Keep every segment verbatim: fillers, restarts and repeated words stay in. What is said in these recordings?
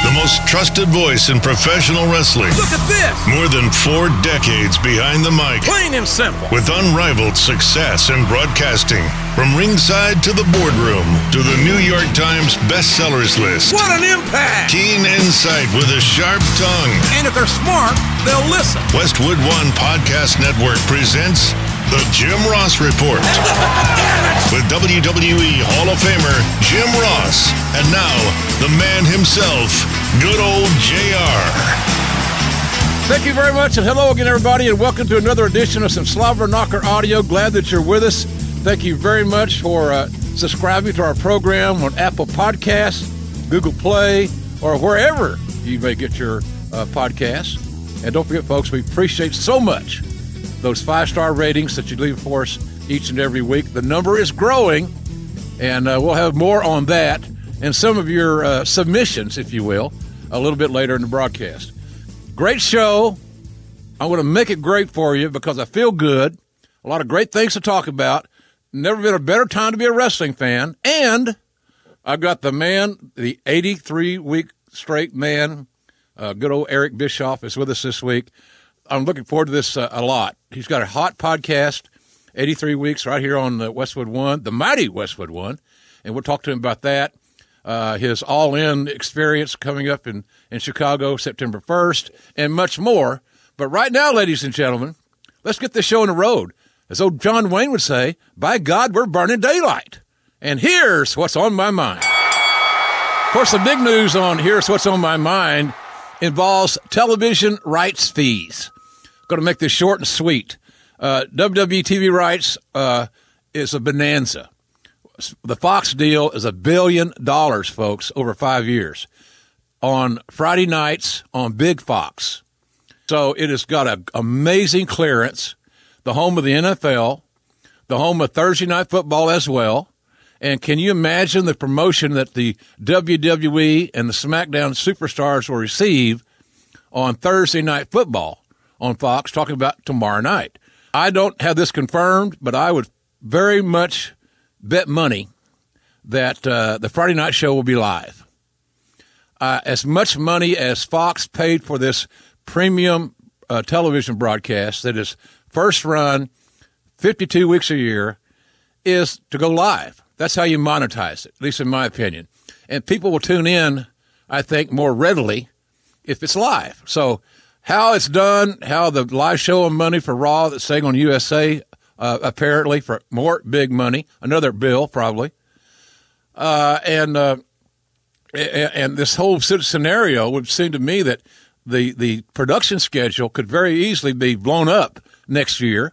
The most trusted voice in professional wrestling. Look at this! More than four decades behind the mic. Plain and simple. With unrivaled success in broadcasting. From ringside to the boardroom to the New York Times bestsellers list. What an impact! Keen insight with a sharp tongue. And if they're smart, they'll listen. Westwood One Podcast Network presents The Jim Ross Report. With W W E Hall of Famer Jim Ross. And now, the man himself, good old J R. Thank you very much, and hello again, everybody, and welcome to another edition of some Slobber Knocker Audio. Glad that you're with us. Thank you very much for uh, subscribing to our program on Apple Podcasts, Google Play, or wherever you may get your uh, podcasts. And don't forget, folks, we appreciate so much those five-star ratings that you leave for us each and every week. The number is growing, and uh, we'll have more on that. And some of your uh, submissions, if you will, a little bit later in the broadcast. Great show. I'm going to make it great for you because I feel good. A lot of great things to talk about. Never been a better time to be a wrestling fan. And I've got the man, the eighty-three-week straight man, uh, good old Eric Bischoff is with us this week. I'm looking forward to this uh, a lot. He's got a hot podcast, eighty-three weeks, right here on the Westwood One, the mighty Westwood One. And we'll talk to him about that. Uh, his All In experience coming up in, in Chicago, September first, and much more. But right now, ladies and gentlemen, let's get this show on the road. As old John Wayne would say, by God, we're burning daylight. And here's what's on my mind. Of course, the big news on Here's What's on My Mind involves television rights fees. Going to make this short and sweet. Uh, W W E T V rights uh, is a bonanza. The Fox deal is a billion dollars, folks, over five years on Friday nights on Big Fox. So it has got an amazing clearance, the home of the N F L, the home of Thursday Night Football as well. And can you imagine the promotion that the W W E and the SmackDown superstars will receive on Thursday Night Football on Fox, talking about tomorrow night? I don't have this confirmed, but I would very much bet money that uh, the Friday night show will be live. Uh, as much money as Fox paid for this premium uh, television broadcast that is first run fifty-two weeks a year is to go live. That's how you monetize it, at least in my opinion. And people will tune in, I think, more readily if it's live. So how it's done, how the live show on Monday for Raw that's staying on U S A Uh, apparently for more big money, another bill probably, uh, and, uh, and and this whole scenario would seem to me that the the production schedule could very easily be blown up next year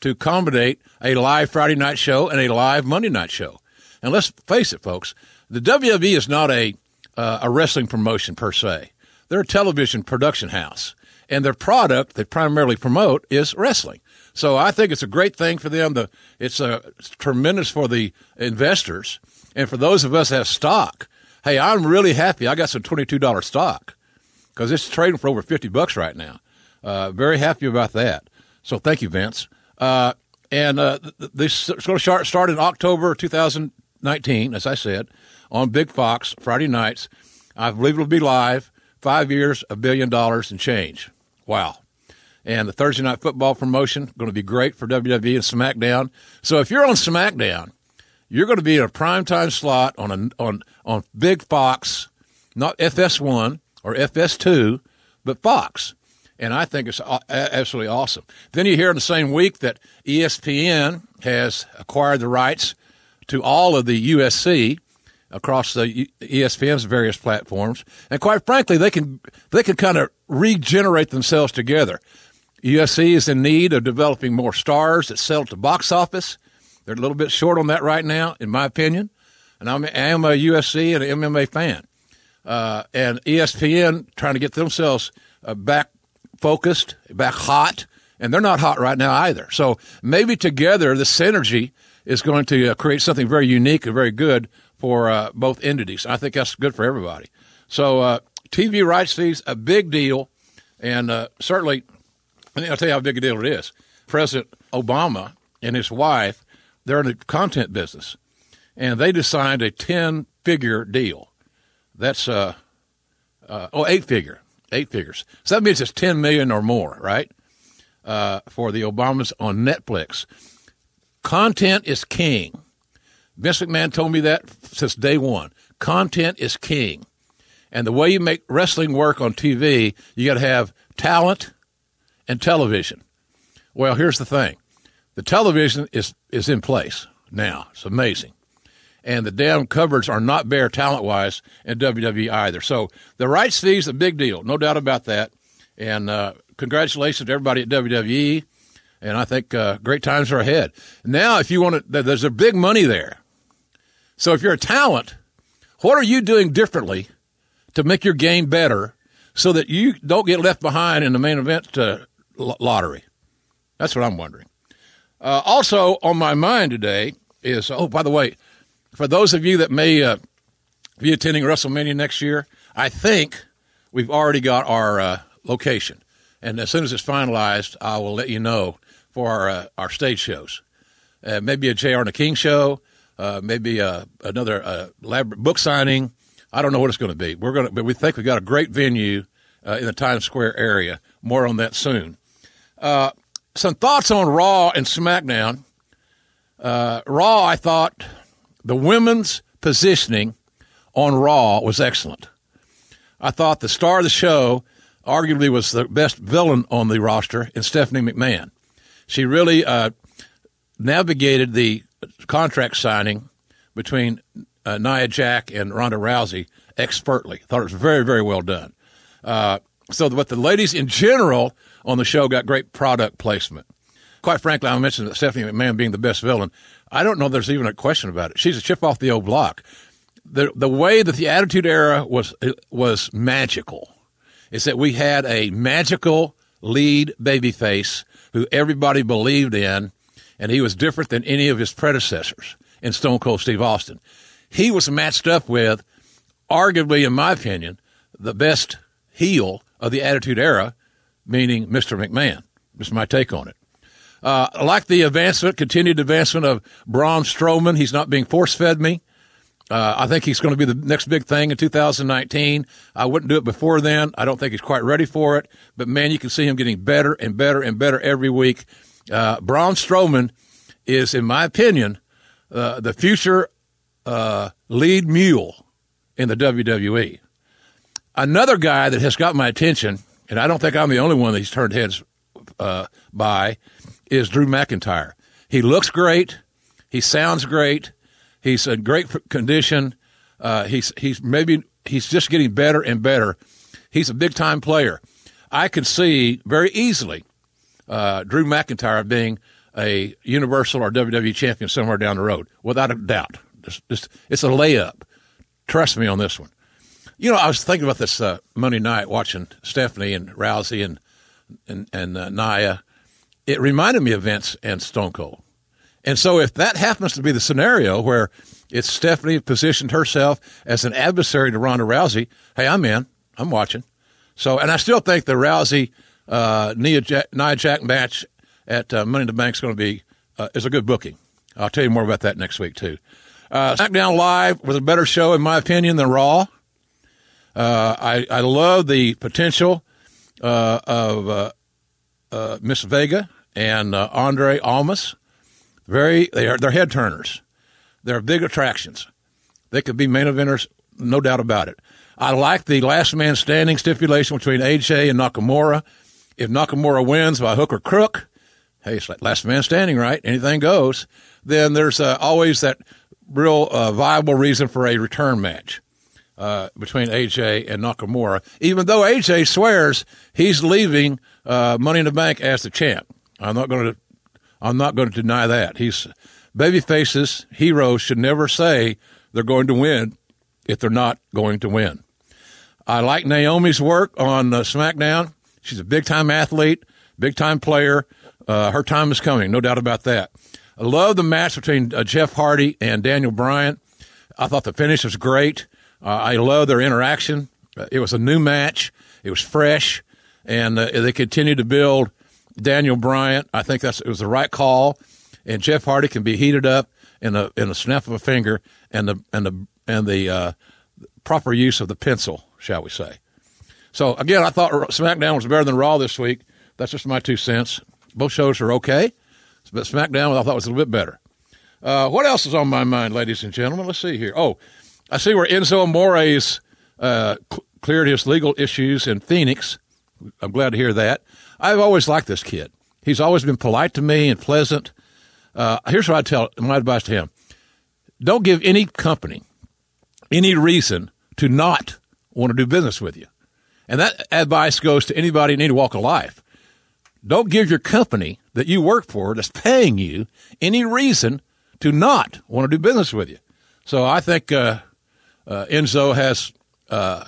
to accommodate a live Friday night show and a live Monday night show. And let's face it, folks, the W W E is not a uh, a wrestling promotion per se. They're a television production house, and their product they primarily promote is wrestling. So I think it's a great thing for them. The, it's, uh, it's tremendous for the investors. And for those of us that have stock, hey, I'm really happy I got some twenty-two dollars stock because it's trading for over fifty bucks right now. Uh, very happy about that. So thank you, Vince. Uh, and uh, this is going to start in October two thousand nineteen, as I said, on Big Fox Friday nights. I believe it'll be live, five years, a billion dollars and change. Wow. And the Thursday Night Football promotion, going to be great for W W E and SmackDown. So if you're on SmackDown, you're going to be in a primetime slot on a, on on Big Fox, not F S one or F S two, but Fox. And I think it's absolutely awesome. Then you hear in the same week that E S P N has acquired the rights to all of the U S C across the E S P N's various platforms. And quite frankly, they can they can kind of regenerate themselves together. U S C is in need of developing more stars that sell at the box office. They're a little bit short on that right now, in my opinion. And I'm, I am a U S C and an M M A fan. uh, and E S P N trying to get themselves uh, back focused, back hot, and they're not hot right now either. So maybe together the synergy is going to uh, create something very unique and very good for uh, both entities. I think that's good for everybody. So uh, T V rights fees, a big deal, and uh, certainly I think I'll tell you how big a deal it is. President Obama and his wife, they're in the content business, and they just signed a ten-figure deal. That's, uh, uh, oh, eight-figure, eight figures. So that means it's ten million dollars or more, right, uh, for the Obamas on Netflix. Content is king. Vince McMahon told me that since day one. Content is king. And the way you make wrestling work on T V, you got to have talent and television. Well, here's the thing. The television is, is in place now. It's amazing. And the damn cupboards are not bare talent-wise in W W E either. So the rights fee is a big deal, no doubt about that. And uh, congratulations to everybody at W W E. And I think uh, great times are ahead. Now, if you want to, there's a big money there. So if you're a talent, what are you doing differently to make your game better so that you don't get left behind in the main event uh, lottery? That's what I'm wondering. Uh, also on my mind today is, oh, by the way, for those of you that may uh, be attending WrestleMania next year, I think we've already got our uh, location. And as soon as it's finalized, I will let you know for our, uh, our stage shows. Uh, maybe a J R and the King show, uh, maybe uh, another uh, lab- book signing. I don't know what it's going to be. We're going to, but we think we've got a great venue uh, in the Times Square area. More on that soon. Uh, some thoughts on Raw and SmackDown. Uh, Raw, I thought the women's positioning on Raw was excellent. I thought the star of the show arguably was the best villain on the roster in Stephanie McMahon. She really uh, navigated the contract signing between uh, Nia Jax and Ronda Rousey expertly. Thought it was very, very well done. Uh, so, but the ladies in general on the show got great product placement. Quite frankly, I mentioned that Stephanie McMahon being the best villain. I don't know if there's even a question about it. She's a chip off the old block. The the way that the Attitude Era was was magical is that we had a magical lead babyface who everybody believed in, and he was different than any of his predecessors in Stone Cold Steve Austin. He was matched up with, arguably, in my opinion, the best heel of the Attitude Era, meaning Mister McMahon. This is my take on it. Uh, I like the advancement, continued advancement of Braun Strowman. He's not being force-fed me. Uh, I think he's going to be the next big thing in two thousand nineteen. I wouldn't do it before then. I don't think he's quite ready for it. But, man, you can see him getting better and better and better every week. Uh, Braun Strowman is, in my opinion, uh, the future uh, lead mule in the W W E. Another guy that has got my attention, and I don't think I'm the only one that he's turned heads uh, by, is Drew McIntyre. He looks great. He sounds great. He's in great condition. Uh, he's he's maybe he's just getting better and better. He's a big-time player. I can see very easily uh, Drew McIntyre being a Universal or W W E champion somewhere down the road, without a doubt. It's, it's, it's a layup. Trust me on this one. You know, I was thinking about this uh, Monday night watching Stephanie and Rousey and and, and uh, Nia. It reminded me of Vince and Stone Cold. And so if that happens to be the scenario where it's Stephanie positioned herself as an adversary to Ronda Rousey, hey, I'm in. I'm watching. So, and I still think the Rousey uh, Nia Jax match at uh, Money in the Bank is going to be uh, is a good booking. I'll tell you more about that next week too. Uh, SmackDown Live was a better show, in my opinion, than Raw. Uh, I I love the potential uh, of uh, uh, Miss Vega and uh, Andre Almas. Very, they are, they're head turners. They're big attractions. They could be main eventers, no doubt about it. I like the last man standing stipulation between A J and Nakamura. If Nakamura wins by hook or crook, hey, it's like last man standing, right? Anything goes. Then there's uh, always that real uh, viable reason for a return match uh, between A J and Nakamura, even though A J swears he's leaving uh, Money in the Bank as the champ. I'm not going to I'm not going to deny that. He's baby faces, heroes should never say they're going to win if they're not going to win. I like Naomi's work on uh, SmackDown. She's a big-time athlete, big-time player. Uh, her time is coming, no doubt about that. I love the match between uh, Jeff Hardy and Daniel Bryan. I thought the finish was great. Uh, I love their interaction. Uh, it was a new match. It was fresh, and uh, they continued to build Daniel Bryan. I think that's it was the right call, and Jeff Hardy can be heated up in a in a snap of a finger and the and the and the uh, proper use of the pencil, shall we say. So, again, I thought SmackDown was better than Raw this week. That's just my two cents. Both shows are okay, but SmackDown I thought was a little bit better. Uh, what else is on my mind, ladies and gentlemen? Let's see here. Oh, I see where Enzo Amore's uh, cl- cleared his legal issues in Phoenix. I'm glad to hear that. I've always liked this kid. He's always been polite to me and pleasant. Uh, here's what I tell my advice to him. Don't give any company any reason to not want to do business with you. And that advice goes to anybody in any walk of life. Don't give your company that you work for that's paying you any reason to not want to do business with you. So I think uh, uh, Enzo has uh,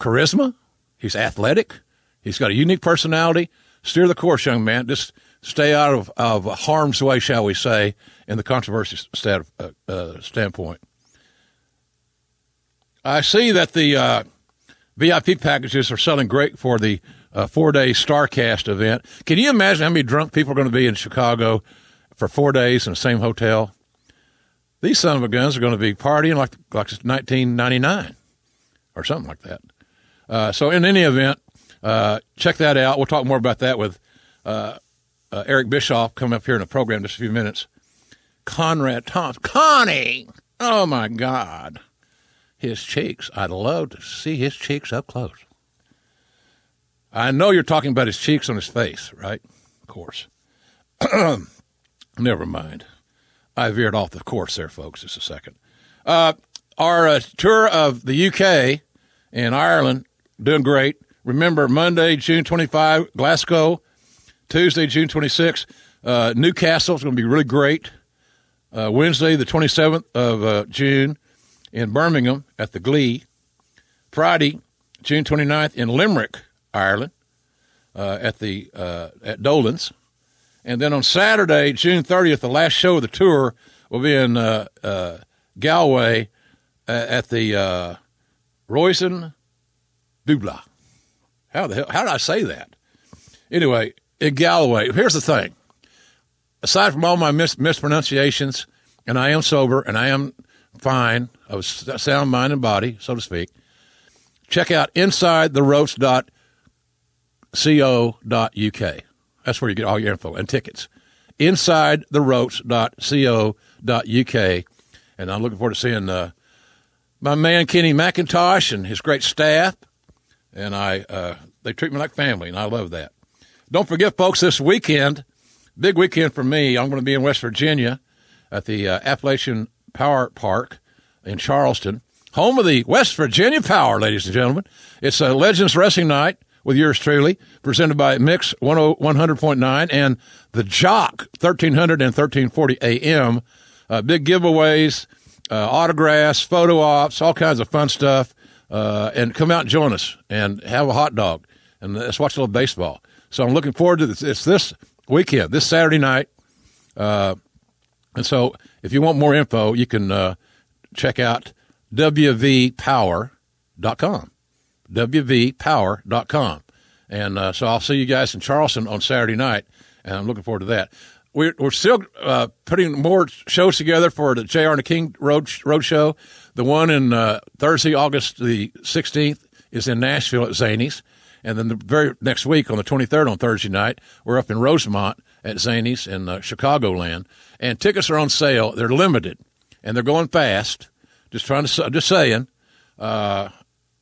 charisma. He's athletic. He's got a unique personality. Steer the course, young man. Just stay out of, of harm's way, shall we say, in the controversy stat, uh, uh, standpoint. I see that the uh, V I P packages are selling great for the uh, four-day StarCast event. Can you imagine how many drunk people are going to be in Chicago for four days in the same hotel? These son of a guns are going to be partying like like nineteen ninety-nine or something like that. Uh, so in any event, uh, check that out. We'll talk more about that with uh, uh, Eric Bischoff coming up here in the program in just a few minutes. Conrad Thompson. Connie! Oh, my God. His cheeks. I'd love to see his cheeks up close. I know you're talking about his cheeks on his face, right? Of course. Never mind. I veered off the course there, folks, just a second. Uh, our uh, tour of the U K and Ireland, doing great. Remember, Monday, June twenty-fifth, Glasgow. Tuesday, June twenty-sixth, uh, Newcastle is going to be really great. Uh, Wednesday, the twenty-seventh of uh, June, in Birmingham at the Glee. Friday, June twenty-ninth, in Limerick, Ireland, uh, at the uh, at Dolan's. And then on Saturday, June thirtieth, the last show of the tour will be in uh, uh, Galway uh, at the uh, Roisin Dubla. How the hell? How did I say that? Anyway, in Galway. Here's the thing. Aside from all my mis- mispronunciations, and I am sober, and I am fine. I was sound mind and body, so to speak. Check out inside the ropes dot co dot U K. That's where you get all your info and tickets. inside the ropes dot co dot U K. And I'm looking forward to seeing uh, my man Kenny McIntosh and his great staff. And I uh, they treat me like family, and I love that. Don't forget, folks, this weekend, big weekend for me, I'm going to be in West Virginia at the uh, Appalachian Power Park in Charleston, home of the West Virginia Power, ladies and gentlemen. It's a Legends Wrestling Night with yours truly, presented by Mix one hundred point nine and The Jock, thirteen hundred and thirteen forty A M. Uh, big giveaways, uh, autographs, photo ops, all kinds of fun stuff. Uh, and come out and join us and have a hot dog. And let's watch a little baseball. So I'm looking forward to this. It's this weekend, this Saturday night. Uh, and so if you want more info, you can uh, check out W V power dot com. W V power dot com. And uh, so I'll see you guys in Charleston on Saturday night, and I'm looking forward to that. We're, we're still uh, putting more shows together for the J R and the King Road, road Show. The one in uh, Thursday, August the sixteenth, is in Nashville at Zanies. And then the very next week on the twenty-third on Thursday night, we're up in Rosemont at Zanies in uh, Chicagoland. And tickets are on sale. They're limited, and they're going fast. Just trying to, just saying, uh,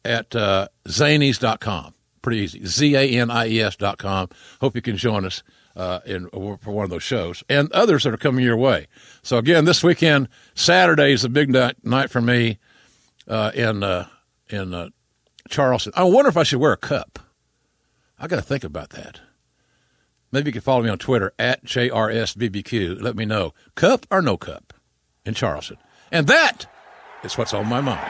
at uh, zanies dot com. Pretty easy. Z A N I E S dot com. Hope you can join us uh, in for one of those shows and others that are coming your way. So, again, this weekend, Saturday is a big night, night for me uh, in uh, in uh, Charleston. I wonder if I should wear a cup. I got to think about that. Maybe you can follow me on Twitter, at J R S B B Q. Let me know, cup or no cup in Charleston. And that is what's on my mind.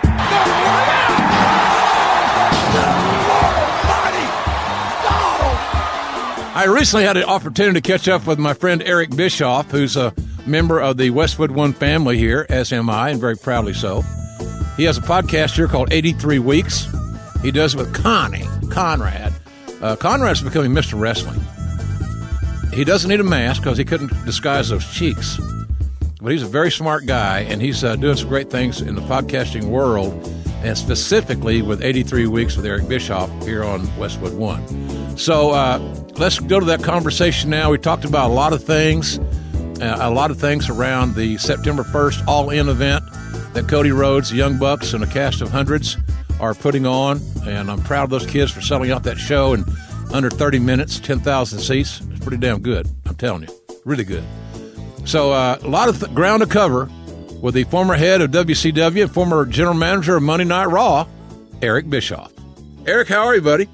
I recently had an opportunity to catch up with my friend Eric Bischoff, who's a member of the Westwood One family here, as am I, and very proudly so. He has a podcast here called eighty-three weeks. He does it with Connie, Conrad. Uh, Conrad's becoming Mister Wrestling. He doesn't need a mask because he couldn't disguise those cheeks. But he's a very smart guy, and he's uh, doing some great things in the podcasting world, and specifically with eighty-three weeks with Eric Bischoff here on Westwood One. So uh, let's go to that conversation now. We talked about a lot of things, uh, a lot of things around the September first All In event that Cody Rhodes, Young Bucks, and a cast of hundreds are putting on, and I'm proud of those kids for selling out that show in under thirty minutes, ten thousand seats. It's pretty damn good, I'm telling you. Really good. So uh, a lot of th- ground to cover with the former head of W C W and former general manager of Monday Night Raw, Eric Bischoff. Eric, how are you, buddy?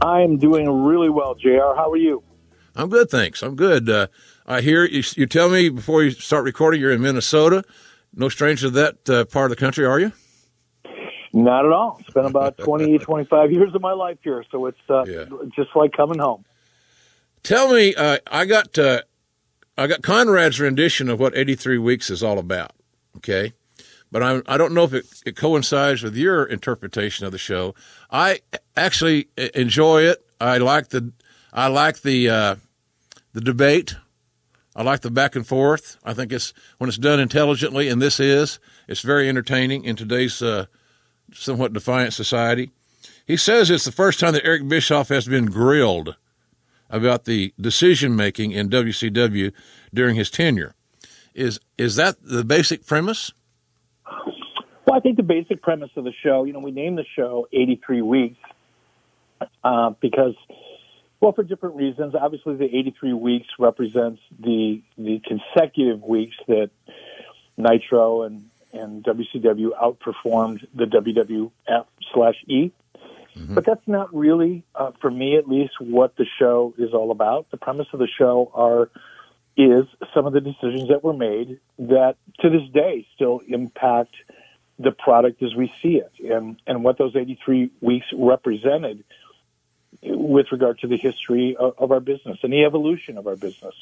I am doing really well, J R. How are you? I'm good, thanks. I'm good. Uh, I hear you, you tell me before you start recording you're in Minnesota. No stranger to that uh, part of the country, are you? Not at all. It's been about twenty, twenty-five years of my life here, so it's uh, yeah. just like coming home. Tell me, uh, I got... Uh, I got Conrad's rendition of what eighty-three weeks is all about, okay? But I I don't know if it, it coincides with your interpretation of the show. I actually enjoy it. I like the I like the uh, the debate. I like the back and forth. I think it's when it's done intelligently, and this is, it's very entertaining in today's uh, somewhat defiant society. He says it's the first time that Eric Bischoff has been grilled about the decision-making in W C W during his tenure. Is is that the basic premise? Well, I think the basic premise of the show, you know, we named the show eighty-three weeks uh, because, well, for different reasons. Obviously, the eighty-three weeks represents the the consecutive weeks that Nitro and, and W C W outperformed the W W F slash E. Mm-hmm. But that's not really, uh, for me at least, what the show is all about. The premise of the show are is some of the decisions that were made that to this day still impact the product as we see it, and, and what those eighty-three weeks represented with regard to the history of, of our business and the evolution of our business.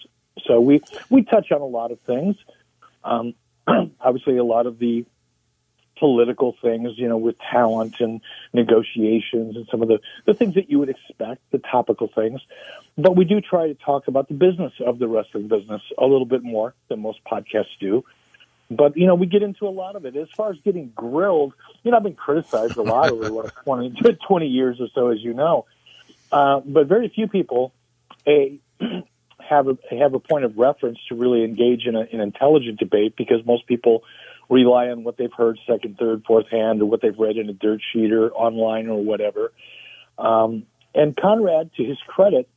So we, we touch on a lot of things. Um, obviously, a lot of the political things, you know, with talent and negotiations and some of the, the things that you would expect, the topical things. But we do try to talk about the business of the wrestling business a little bit more than most podcasts do. But, you know, we get into a lot of it. As far as getting grilled, you know, I've been criticized a lot over the last twenty, twenty years or so, as you know. Uh, but very few people a, have, a, have a point of reference to really engage in a, an intelligent debate, because most people rely on what they've heard second, third, fourth hand, or what they've read in a dirt sheet or online or whatever. Um, and Conrad, to his credit,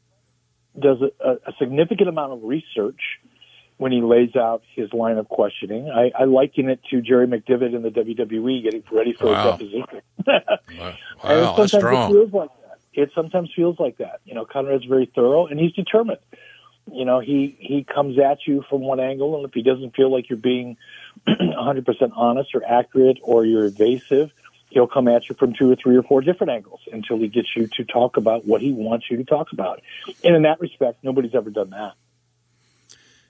does a, a significant amount of research when he lays out his line of questioning. I, I liken it to Jerry McDivitt in the W W E getting ready for wow. a deposition. wow, wow that's strong. It feels like that. It sometimes feels like that. You know, Conrad's very thorough, and he's determined. You know, he, he comes at you from one angle, and if he doesn't feel like you're being one hundred percent honest or accurate or you're evasive, he'll come at you from two or three or four different angles until he gets you to talk about what he wants you to talk about. And in that respect, nobody's ever done that.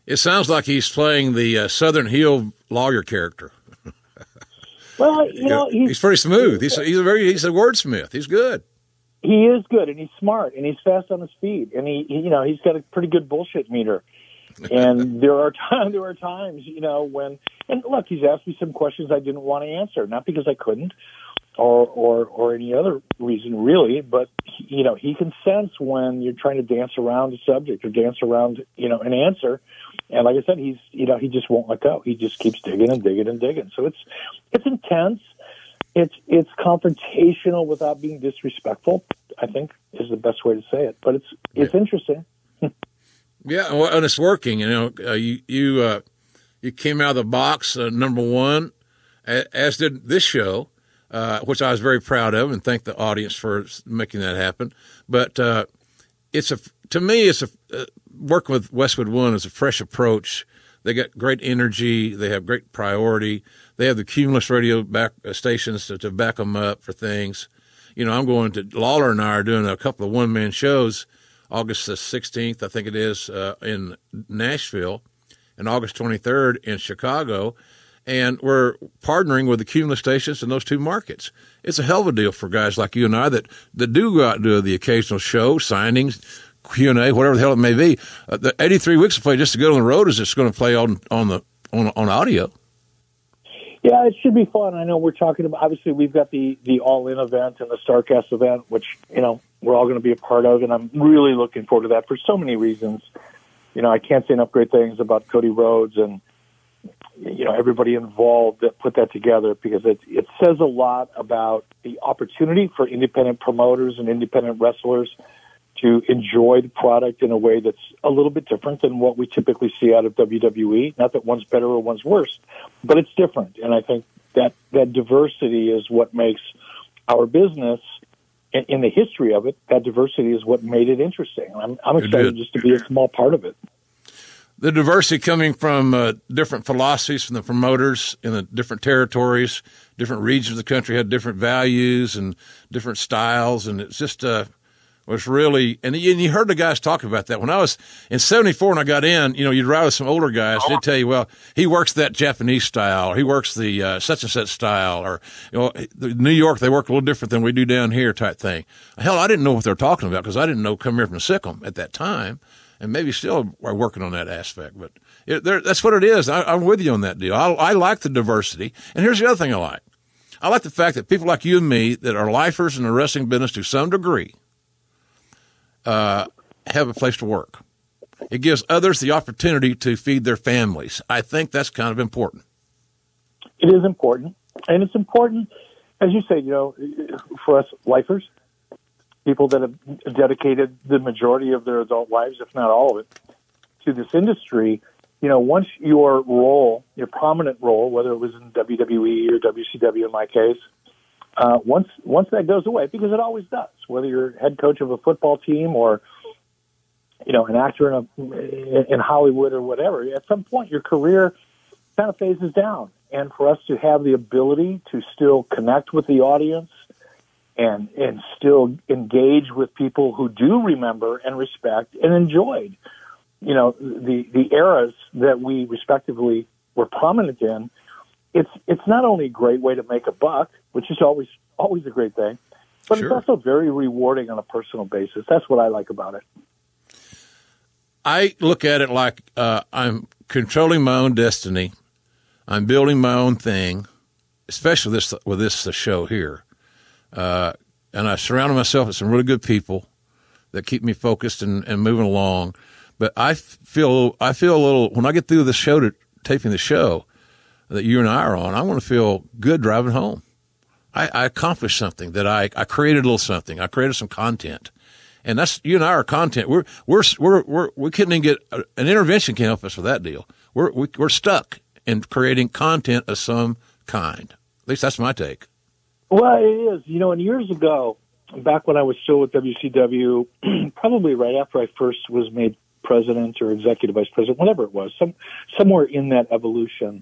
It sounds like he's playing the uh, Southern heel lawyer character. Well, you know, he's, he's pretty smooth. He's, he's a very, he's a wordsmith. He's good. He is good, and he's smart, and he's fast on his feet, and he, he you know, he's got a pretty good bullshit meter. And there are times, there are times, you know, when, and look, he's asked me some questions I didn't want to answer, not because I couldn't, or or or any other reason really, but you know, he can sense when you're trying to dance around a subject or dance around, you know, an answer. And like I said, he's, you know, he just won't let go. He just keeps digging and digging and digging. So it's it's intense. It's it's confrontational without being disrespectful, I think, is the best way to say it. But it's it's yeah. interesting. yeah, well, and it's working. You know, uh, you you uh, you came out of the box uh, number one, as did this show, uh, which I was very proud of, and thank the audience for making that happen. But uh, it's a to me, it's a uh, working with Westwood One is a fresh approach. They got great energy. They have great priority. They have the Cumulus radio back uh, stations to, to back them up for things. You know, I'm going to Lawler and I are doing a couple of one man shows August the sixteenth, I think it is, uh, in Nashville, and August twenty-third in Chicago. And we're partnering with the Cumulus stations in those two markets. It's a hell of a deal for guys like you and I that, that do go out and do the occasional show, signings, Q and A, whatever the hell it may be. Uh, the eighty-three weeks of play just to go on the road is just going to play on, on the on on audio. Yeah, it should be fun. I know we're talking about, obviously, we've got the, the All In event and the StarCast event, which, you know, we're all going to be a part of, and I'm really looking forward to that for so many reasons. You know, I can't say enough great things about Cody Rhodes and, you know, everybody involved that put that together, because it it says a lot about the opportunity for independent promoters and independent wrestlers to enjoy the product in a way that's a little bit different than what we typically see out of W W E. Not that one's better or one's worse, but it's different. And I think that that diversity is what makes our business, and in the history of it, that diversity is what made it interesting. I'm, I'm excited just to be a small part of it. The diversity coming from uh, different philosophies from the promoters in the different territories, different regions of the country had different values and different styles. And it's just uh, was really – and you heard the guys talk about that. When I was in seventy-four and I got in, you know, you'd ride with some older guys. They'd tell you, well, he works that Japanese style, or he works the uh, such-and-such style, or, you know, New York, they work a little different than we do down here type thing. Hell, I didn't know what they were talking about because I didn't know come here from Sikkim at that time. And maybe still are working on that aspect, but it, that's what it is. I, I'm with you on that deal. I, I like the diversity. And here's the other thing I like. I like the fact that people like you and me that are lifers in the wrestling business to some degree uh, have a place to work. It gives others the opportunity to feed their families. I think that's kind of important. It is important. And it's important, as you say, you know, for us lifers, people that have dedicated the majority of their adult lives, if not all of it, to this industry. You know, once your role, your prominent role, whether it was in W W E or W C W in my case, uh, once once that goes away, because it always does, whether you're head coach of a football team or, you know, an actor in, a, in Hollywood or whatever, at some point your career kind of phases down. And for us to have the ability to still connect with the audience, and and still engage with people who do remember and respect and enjoyed, you know, the, the eras that we respectively were prominent in. It's it's not only a great way to make a buck, which is always always a great thing, but sure, it's also very rewarding on a personal basis. That's what I like about it. I look at it like uh, I'm controlling my own destiny. I'm building my own thing, especially this with this the show here. Uh, and I surrounded myself with some really good people that keep me focused and, and moving along. But I feel, I feel a little, when I get through the show to taping the show that you and I are on, I want to feel good driving home. I, I accomplished something that I, I created a little something. I created some content, and that's, you and I are content. We're, we're, we're, we're we couldn't even get a, an intervention can help us with that deal. We're, we, we're stuck in creating content of some kind. At least that's my take. Well, it is. You know, and years ago, back when I was still with W C W, probably right after I first was made president or executive vice president, whatever it was, some somewhere in that evolution,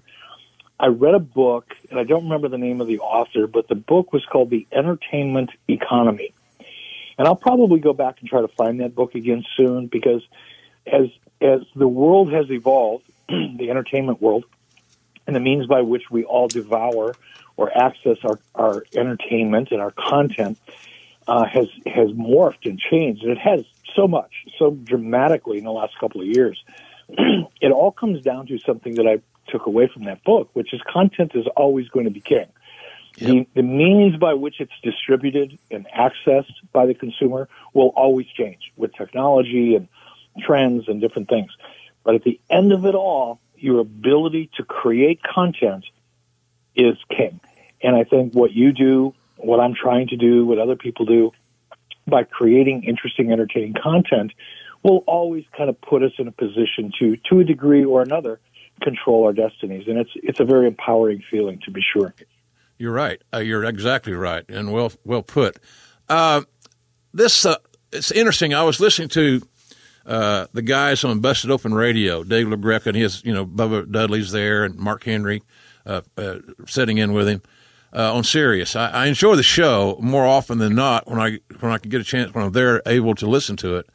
I read a book, and I don't remember the name of the author, but the book was called The Entertainment Economy. And I'll probably go back and try to find that book again soon, because as as the world has evolved, the entertainment world, and the means by which we all devour or access our, our entertainment and our content uh, has has morphed and changed. And it has so much, so dramatically in the last couple of years. It all comes down to something that I took away from that book, which is content is always going to be king. Yep. The, the means by which it's distributed and accessed by the consumer will always change with technology and trends and different things. But at the end of it all, your ability to create content is king. And I think what you do, what I'm trying to do, what other people do, by creating interesting, entertaining content, will always kind of put us in a position to, to a degree or another, control our destinies. And it's it's a very empowering feeling, to be sure. You're right. Uh, you're exactly right, and well well put. Uh, this uh, it's interesting. I was listening to uh, the guys on Busted Open Radio, Dave LaGreca, and his, you know, Bubba Dudley's there, and Mark Henry. Uh, uh, sitting in with him uh, on Sirius. I, I enjoy the show more often than not when I when I can get a chance, when I'm there able to listen to it.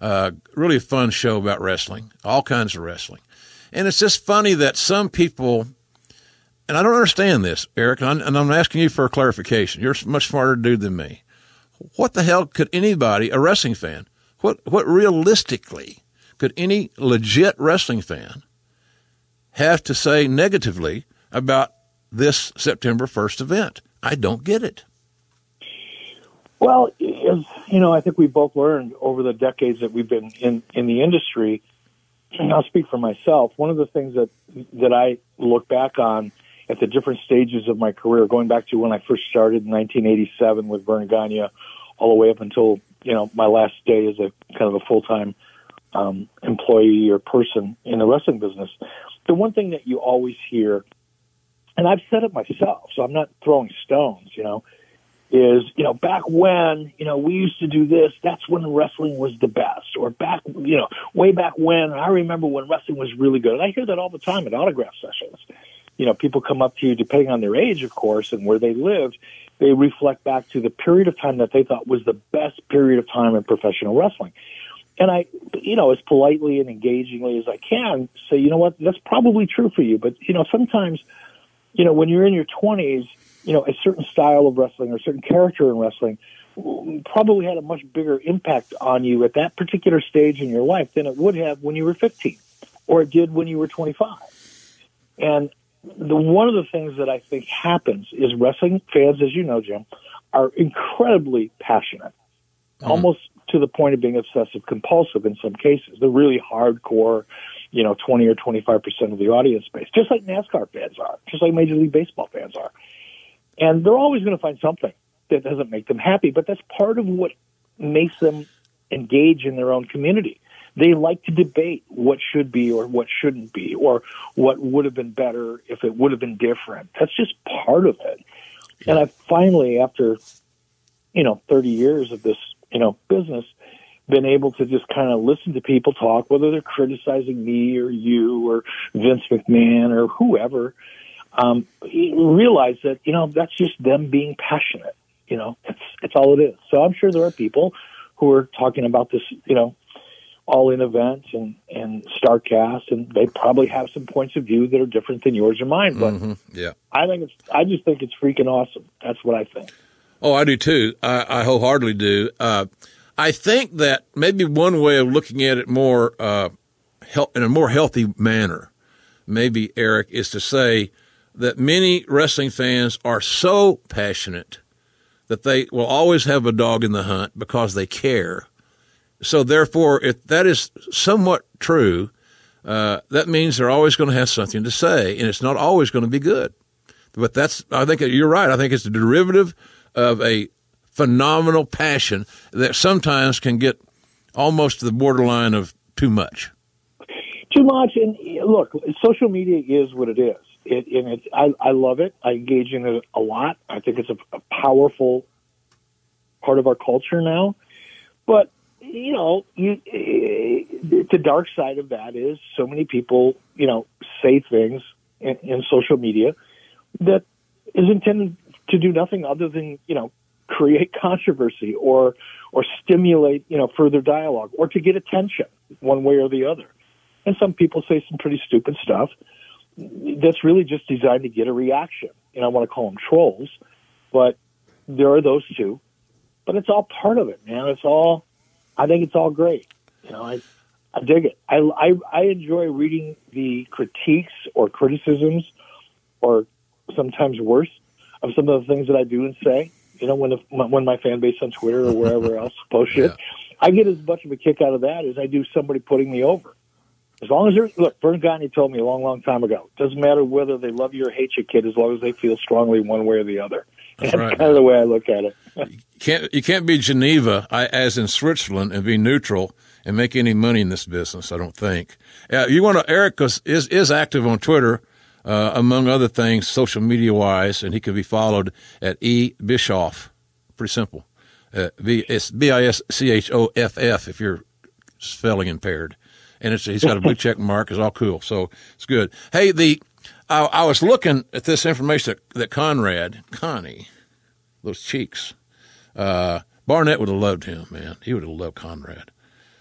Uh, really a fun show about wrestling, all kinds of wrestling. And it's just funny that some people, and I don't understand this, Eric, and I'm, and I'm asking you for a clarification. You're a much smarter dude than me. What the hell could anybody, a wrestling fan, what what realistically could any legit wrestling fan have to say negatively about this September first event? I don't get it. Well, you know, I think we both learned over the decades that we've been in, in the industry, and I'll speak for myself, one of the things that, that I look back on at the different stages of my career, going back to when I first started in nineteen eighty-seven with Verne Gagne, all the way up until, you know, my last day as a kind of a full-time um, employee or person in the wrestling business. The one thing that you always hear, and I've said it myself, so I'm not throwing stones, you know, is, you know, back when, you know, we used to do this, that's when wrestling was the best. Or back, you know, way back when, I remember when wrestling was really good. And I hear that all the time at autograph sessions. You know, people come up to you, depending on their age, of course, and where they lived, they reflect back to the period of time that they thought was the best period of time in professional wrestling. And I, you know, as politely and engagingly as I can, say, you know what, that's probably true for you. But, you know, sometimes, you know, when you're in your twenties, you know, a certain style of wrestling or a certain character in wrestling probably had a much bigger impact on you at that particular stage in your life than it would have when you were fifteen or it did when you were twenty-five. And the, one of the things that I think happens is wrestling fans, as you know, Jim, are incredibly passionate, mm-hmm. almost to the point of being obsessive compulsive in some cases. They're really hardcore, you know, twenty or twenty-five percent of the audience base, just like NASCAR fans are, just like Major League Baseball fans are. And they're always going to find something that doesn't make them happy, but that's part of what makes them engage in their own community. They like to debate what should be or what shouldn't be or what would have been better if it would have been different. That's just part of it. And I finally, after, you know, thirty years of this, you know, business, been able to just kind of listen to people talk, whether they're criticizing me or you or Vince McMahon or whoever. Um, realize that, you know, that's just them being passionate, you know, it's, it's all it is. So I'm sure there are people who are talking about this, you know, All In event and, and StarCast, and they probably have some points of view that are different than yours or mine, but mm-hmm. yeah, I think it's, I just think it's freaking awesome. That's what I think. Oh, I do too. I, I wholeheartedly do. Uh, I think that maybe one way of looking at it more, uh, hel- in a more healthy manner, maybe, Eric, is to say, that many wrestling fans are so passionate that they will always have a dog in the hunt because they care. So therefore, if that is somewhat true, uh, that means they're always going to have something to say, and it's not always going to be good. But that's, I think you're right. I think it's a derivative of a phenomenal passion that sometimes can get almost to the borderline of too much. Too much. And look, social media is what it is. It, and it, I, I love it. I engage in it a lot. I think it's a, a powerful part of our culture now. But, you know, you, it, the dark side of that is so many people, you know, say things in, in social media that is intended to do nothing other than, you know, create controversy or or stimulate, you know, further dialogue or to get attention one way or the other. And some people say some pretty stupid stuff that's really just designed to get a reaction. And I want to call them trolls, but there are those two. But it's all part of it, man. It's all, I think it's all great. You know, I, I dig it. I, I, I enjoy reading the critiques or criticisms or sometimes worse of some of the things that I do and say, you know, when, the, when my fan base on Twitter or wherever else posts shit, yeah. I get as much of a kick out of that as I do somebody putting me over. As long as they're, look, Verne Gagne told me a long, long time ago, doesn't matter whether they love you or hate you, kid, as long as they feel strongly one way or the other. That's, That's right. Kind of the way I look at it. you, can't, you can't be Geneva, I, as in Switzerland, and be neutral and make any money in this business, I don't think. Uh, you want to, Eric is, is active on Twitter, uh, among other things, social media-wise, and he can be followed at E. Bischoff. Pretty simple. Uh, B- it's B I S C H O F F if you're spelling impaired. And it's, he's got a blue check mark. It's all cool. So it's good. Hey, the, I, I was looking at this information that, that Conrad, Connie, those cheeks, uh, Barnett would have loved him, man. He would have loved Conrad.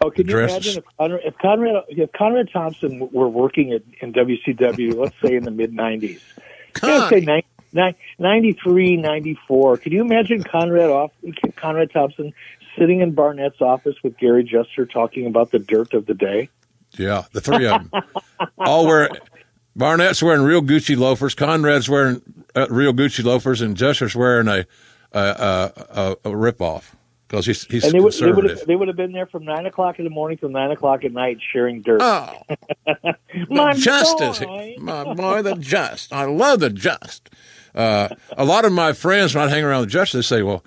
Oh, can you imagine if, if Conrad if Conrad Thompson were working at, in W C W, let's say in the mid nineties, let's say ninety-three, ninety-four, could you imagine Conrad off Conrad Thompson sitting in Barnett's office with Gary Juster talking about the dirt of the day? Yeah, the three of them. All wearing, Barnett's wearing real Gucci loafers, Conrad's wearing uh, real Gucci loafers, and Juster's wearing a, a, a, a rip-off. Because he's, he's and they would, conservative. They would, have, they would have been there from nine o'clock in the morning till nine o'clock at night sharing dirt. Oh, my Justice, boy. My boy, the Just. I love the Just. Uh, a lot of my friends, when I hang around the Justice, they say, well,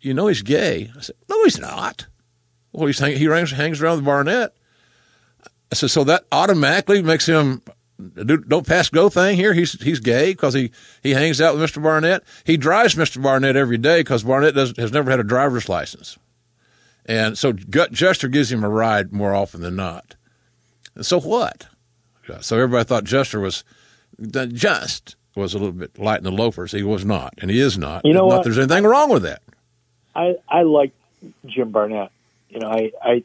you know he's gay. I said, no, he's not. Well, he's hang- he hangs around with Barnett. I said, so that automatically makes him don't pass go thing here. He's he's gay because he, he hangs out with Mister Barnett. He drives Mister Barnett every day because Barnett doesn't, has never had a driver's license, and so Juster gives him a ride more often than not. And so what? So everybody thought Juster was just was a little bit light in the loafers. He was not, and he is not. You know what? Not there's anything wrong with that. I I like Jim Barnett. You know, I I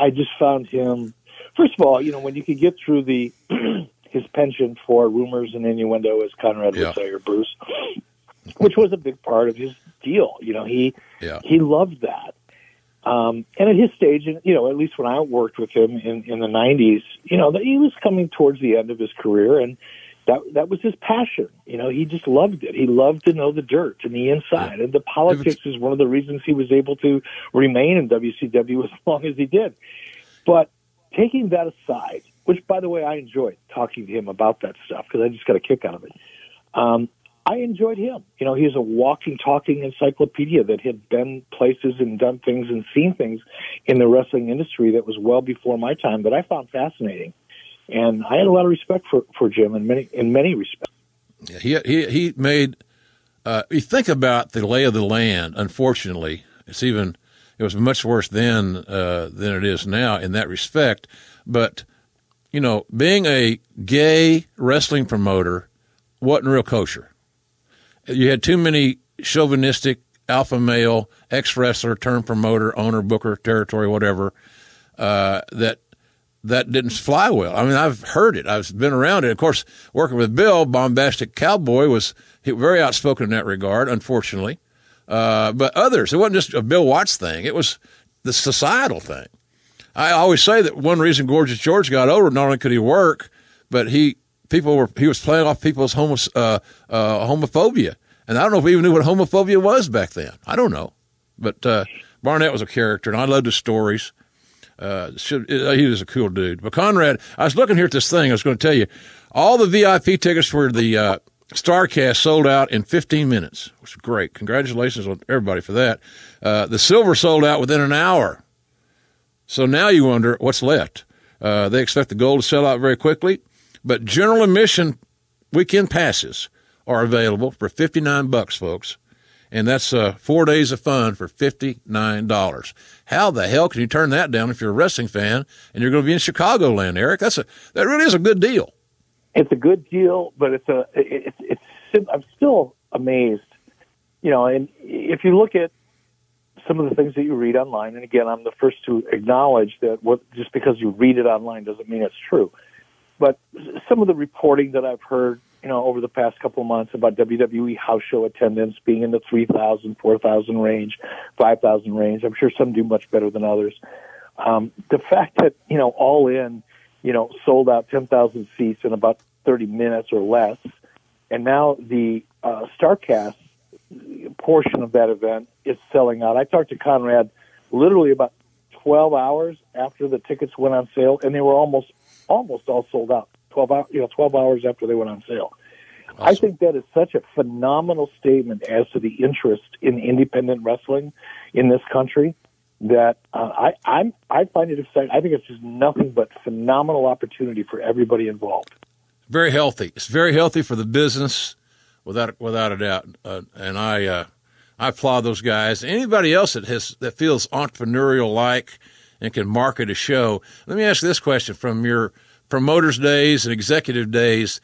I just found him. First of all, you know, when you could get through the his penchant for rumors and innuendo, as Conrad yeah. would say, or Bruce, which was a big part of his deal. You know, he yeah. he loved that. Um, and at his stage, and you know, at least when I worked with him in, in the nineties, you know, that he was coming towards the end of his career, and that that was his passion. You know, he just loved it. He loved to know the dirt and the inside, yeah. and the politics is one of the reasons he was able to remain in W C W as long as he did. But taking that aside, which, by the way, I enjoyed talking to him about that stuff because I just got a kick out of it. Um, I enjoyed him. You know, he was a walking, talking encyclopedia that had been places and done things and seen things in the wrestling industry that was well before my time that I found fascinating. And I had a lot of respect for, for Jim in many in many respects. Yeah, he he he made. Uh, you think about the lay of the land. Unfortunately, it's even it was much worse then uh, than it is now in that respect, but. You know, being a gay wrestling promoter wasn't real kosher. You had too many chauvinistic alpha male, ex-wrestler, turned promoter, owner, booker, territory, whatever, uh, that that didn't fly well. I mean, I've heard it. I've been around it. Of course, working with Bill, Bombastic Cowboy, was very outspoken in that regard, unfortunately. Uh, but others, it wasn't just a Bill Watts thing. It was the societal thing. I always say that one reason Gorgeous George got over, not only could he work, but he people were he was playing off people's homo, uh, uh, homophobia. And I don't know if we even knew what homophobia was back then. I don't know. But uh, Barnett was a character, and I loved his stories. Uh, should, he was a cool dude. But Conrad, I was looking here at this thing. I was going to tell you, all the V I P tickets for the uh, StarCast sold out in fifteen minutes, which is great. Congratulations on everybody for that. Uh, the silver sold out within an hour. So now you wonder what's left. Uh, they expect the gold to sell out very quickly, but general admission weekend passes are available for fifty-nine bucks, folks, and that's uh, four days of fun for fifty-nine dollars. How the hell can you turn that down if you're a wrestling fan and you're going to be in Chicagoland, Eric? That's a that really is a good deal. It's a good deal, but it's a it, it's it's I'm still amazed, you know. And if you look at some of the things that you read online, and again, I'm the first to acknowledge that what, just because you read it online doesn't mean it's true. But some of the reporting that I've heard, you know, over the past couple of months about W W E house show attendance being in the three thousand, four thousand range, five thousand range, I'm sure some do much better than others. Um, the fact that, you know, All In, you know, sold out ten thousand seats in about thirty minutes or less, and now the uh, StarCast portion of that event is selling out. I talked to Conrad literally about twelve hours after the tickets went on sale, and they were almost almost all sold out. twelve hours, you know, twelve hours after they went on sale. Awesome. I think that is such a phenomenal statement as to the interest in independent wrestling in this country that uh, I I'm, I find it exciting. I think it's just nothing but phenomenal opportunity for everybody involved. Very healthy. It's very healthy for the business. Without without a doubt, uh, and I uh, I applaud those guys. Anybody else that has that feels entrepreneurial like and can market a show. Let me ask you this question: from your promoters' days and executive days,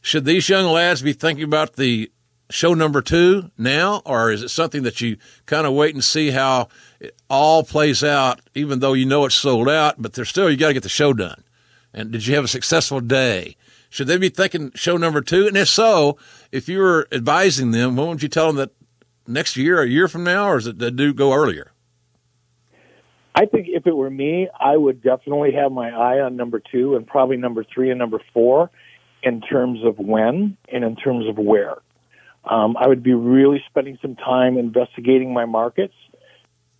should these young lads be thinking about the show number two now, or is it something that you kind of wait and see how it all plays out, even though you know it's sold out, but there's still, you got to get the show done? And did you have a successful day? Should they be thinking show number two? And if so, if you were advising them, when would you tell them that next year, a year from now, or is it they do go earlier? I think if it were me, I would definitely have my eye on number two and probably number three and number four in terms of when and in terms of where. Um, I would be really spending some time investigating my markets,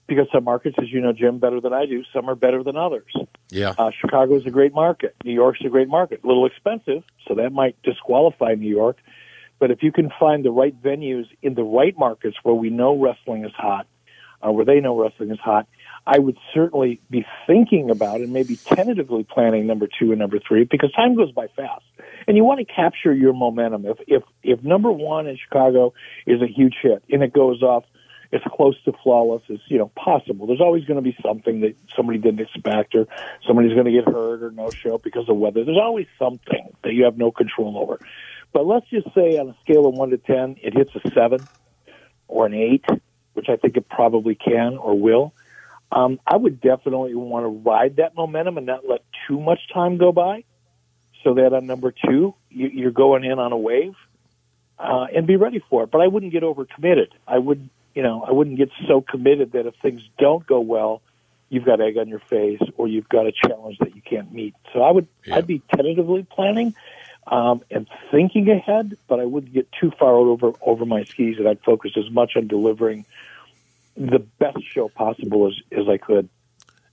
because some markets, as you know, Jim, better than I do, some are better than others. Yeah. Uh, Chicago is a great market. New York's a great market. A little expensive, so that might disqualify New York. But if you can find the right venues in the right markets where we know wrestling is hot, uh, where they know wrestling is hot, I would certainly be thinking about and maybe tentatively planning number two and number three, because time goes by fast. And you want to capture your momentum. If if if number one in Chicago is a huge hit and it goes off as close to flawless as, you know, possible, there's always going to be something that somebody didn't expect, or somebody's going to get hurt or no show because of weather. There's always something that you have no control over. But let's just say on a scale of one to ten, it hits a seven or an eight, which I think it probably can or will. Um, I would definitely want to ride that momentum and not let too much time go by, so that on number two, you, you're going in on a wave, uh, and be ready for it. But I wouldn't get overcommitted. I would, you know, I wouldn't get so committed that if things don't go well, you've got egg on your face or you've got a challenge that you can't meet. So I would, yeah. I'd be tentatively planning um, and thinking ahead, but I wouldn't get too far over over my skis, and I'd focus as much on delivering the best show possible as, as I could.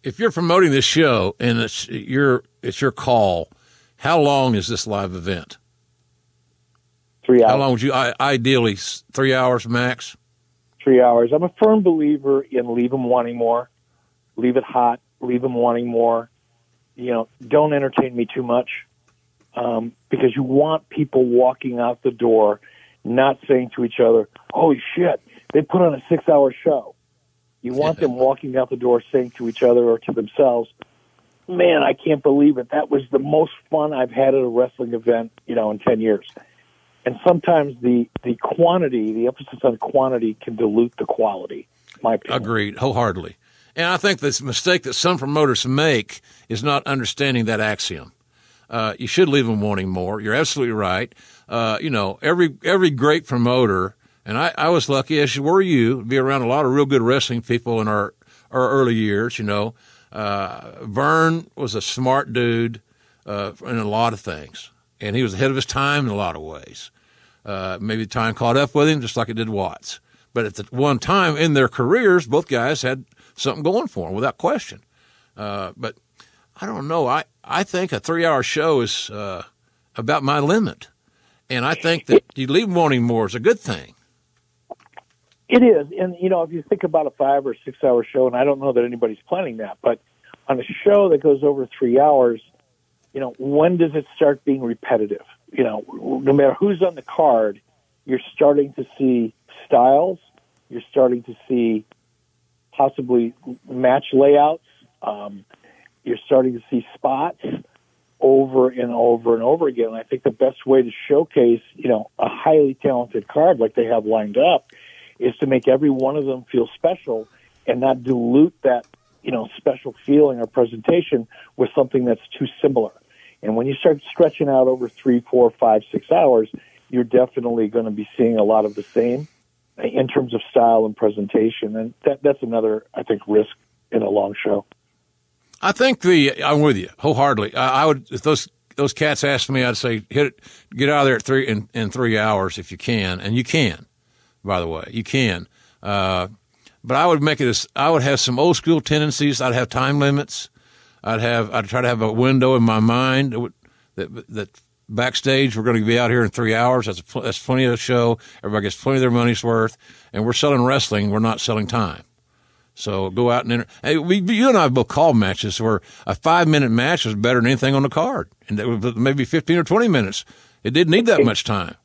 If you're promoting this show and it's your it's your call, how long is this live event? Three hours. How long would you I, ideally? Three hours max. Three hours. I'm a firm believer in leave them wanting more, leave it hot, leave them wanting more. You know, don't entertain me too much, um, because you want people walking out the door not saying to each other, "Holy shit, they put on a six-hour show." You want them walking out the door saying to each other or to themselves, "Man, I can't believe it. That was the most fun I've had at a wrestling event, you know, in ten years. And sometimes the, the quantity, the emphasis on quantity, can dilute the quality. My opinion. Agreed, wholeheartedly. And I think this mistake that some promoters make is not understanding that axiom. Uh, you should leave them wanting more. You're absolutely right. Uh, you know, every every great promoter. And I, I was lucky, as were you, to be around a lot of real good wrestling people in our, our early years, you know. Uh, Verne was a smart dude uh, in a lot of things, and he was ahead of his time in a lot of ways. Uh, maybe time caught up with him, just like it did Watts. But at the one time in their careers, both guys had something going for them, without question. Uh, but I don't know. I, I think a three-hour show is uh, about my limit, and I think that you leave wanting more is a good thing. It is, and, you know, if you think about a five- or six-hour show, and I don't know that anybody's planning that, but on a show that goes over three hours, you know, when does it start being repetitive? You know, no matter who's on the card, you're starting to see styles, you're starting to see possibly match layouts, um, you're starting to see spots over and over and over again. And I think the best way to showcase, you know, a highly talented card like they have lined up is to make every one of them feel special and not dilute that, you know, special feeling or presentation with something that's too similar. And when you start stretching out over three, four, five, six hours, you're definitely going to be seeing a lot of the same in terms of style and presentation. And that, that's another, I think, risk in a long show. I think the, I'm with you wholeheartedly. I, I would, if those, those cats asked me, I'd say, hit it, get out of there at three in, in three hours if you can. And you can. By the way, you can, uh, but I would make it. As, I would have some old school tendencies. I'd have time limits. I'd have. I'd try to have a window in my mind that would, that, that backstage we're going to be out here in three hours. That's a, that's plenty of the show. Everybody gets plenty of their money's worth, and we're selling wrestling. We're not selling time. So go out and enter. Hey, we, you and I have both called matches where a five minute match was better than anything on the card, and that was maybe fifteen or twenty minutes. It didn't need that it, much time.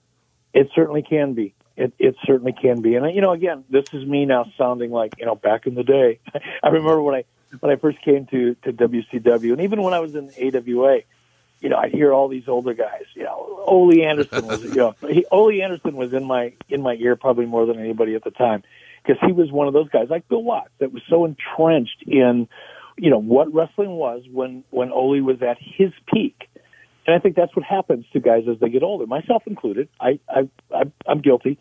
It certainly can be. It, it certainly can be. And, you know, again, this is me now sounding like, you know, back in the day. I remember when I when I first came to, to W C W, and even when I was in A W A, you know, I'd hear all these older guys. You know, Ole Anderson was, you know, he, Ole Anderson was in my in my ear probably more than anybody at the time, because he was one of those guys like Bill Watts that was so entrenched in, you know, what wrestling was when when Ole was at his peak. And I think that's what happens to guys as they get older, myself included. I, I, I I'm guilty,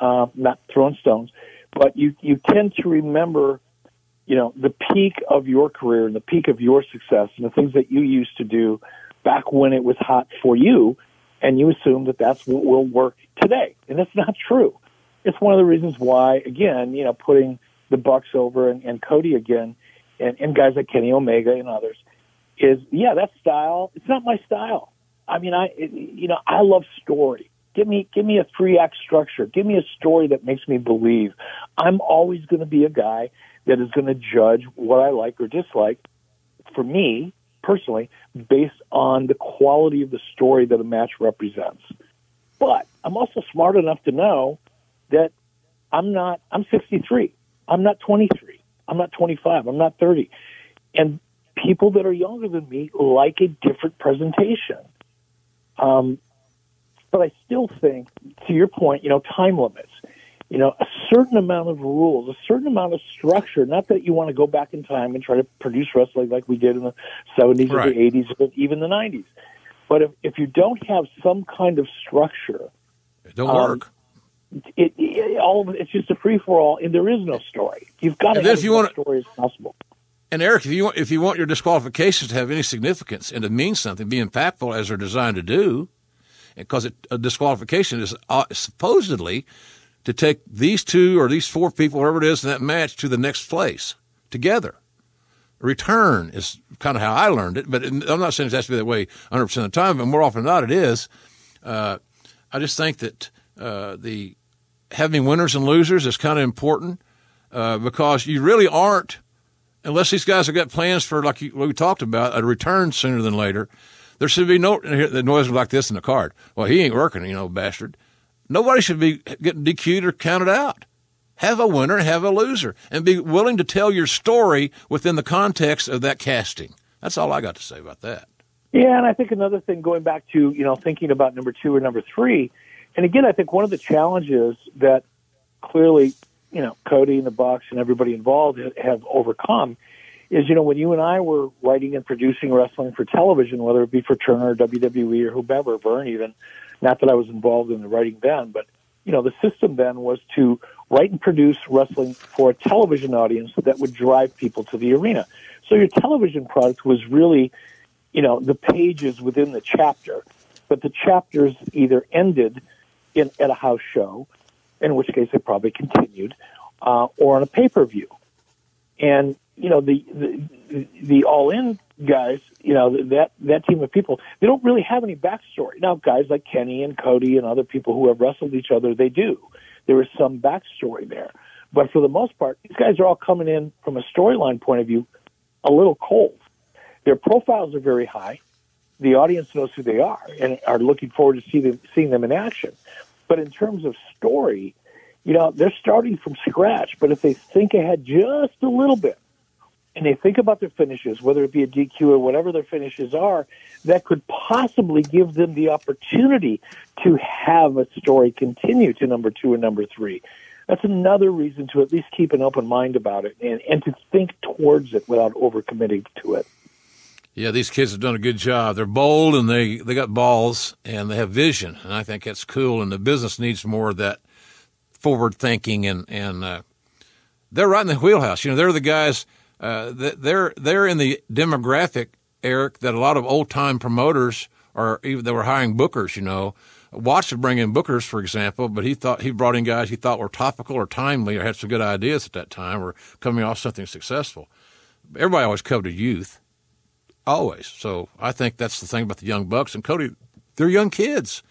uh, not throwing stones, but you you tend to remember, you know, the peak of your career and the peak of your success and the things that you used to do back when it was hot for you, and you assume that that's what will work today, and that's not true. It's one of the reasons why, again, you know, putting the Bucks over and, and Cody again, and, and guys like Kenny Omega and others, is, yeah, that style, it's not my style. I mean, I, it, you know, I love story. Give me, give me a three-act structure. Give me a story that makes me believe. I'm always going to be a guy that is going to judge what I like or dislike, for me personally, based on the quality of the story that a match represents. But I'm also smart enough to know that I'm not, I'm sixty-three. I'm not twenty-three. I'm not twenty-five. I'm not thirty. And people that are younger than me like a different presentation. Um, but I still think, to your point, you know, time limits, you know, a certain amount of rules, a certain amount of structure, not that you want to go back in time and try to produce wrestling like we did in the seventies right. or the eighties or even the nineties. But if, if you don't have some kind of structure, it don't um, work. It, it, all, it's just a free-for-all, and there is no story. You've got to have as much story as possible. And, Eric, if you want, if you want your disqualifications to have any significance and to mean something, be impactful as they're designed to do, because it, a disqualification is uh, supposedly to take these two or these four people, whatever it is in that match, to the next place together. Return is kind of how I learned it, but it, I'm not saying it has to be that way one hundred percent of the time, but more often than not it is. Uh, I just think that uh, the having winners and losers is kind of important uh, because you really aren't, unless these guys have got plans for, like we talked about, a return sooner than later, there should be no the noise like this in the card. Well, he ain't working, you know, bastard. Nobody should be getting D Q'd or counted out. Have a winner and have a loser, and be willing to tell your story within the context of that casting. That's all I got to say about that. Yeah, and I think another thing, going back to, you know, thinking about number two or number three, and again, I think one of the challenges that clearly, you know, Cody and the Bucks and everybody involved have overcome is, you know, when you and I were writing and producing wrestling for television, whether it be for Turner or W W E or whomever, Verne even, not that I was involved in the writing then, but, you know, the system then was to write and produce wrestling for a television audience that would drive people to the arena. So your television product was really, you know, the pages within the chapter, but the chapters either ended in at a house show, in which case they probably continued, uh, or on a pay-per-view. And, you know, the, the, the all-in guys, you know, that, that team of people, they don't really have any backstory. Now, guys like Kenny and Cody and other people who have wrestled each other, they do. There is some backstory there. But for the most part, these guys are all coming in from a storyline point of view a little cold. Their profiles are very high. The audience knows who they are and are looking forward to see them, seeing them in action. But in terms of story, you know, they're starting from scratch. But if they think ahead just a little bit and they think about their finishes, whether it be a D Q or whatever their finishes are, that could possibly give them the opportunity to have a story continue to number two and number three. That's another reason to at least keep an open mind about it and, and to think towards it without overcommitting to it. Yeah, these kids have done a good job. They're bold, and they, they got balls, and they have vision, and I think that's cool, and the business needs more of that forward thinking, and, and uh, they're right in the wheelhouse. You know, they're the guys uh, that they're they're in the demographic, Eric, that a lot of old-time promoters are, even they were hiring bookers, you know. Watts would bring in bookers, for example, but he thought he brought in guys he thought were topical or timely or had some good ideas at that time or coming off something successful. Everybody always coveted youth. Always. So I think that's the thing about the Young Bucks and Cody. They're young kids,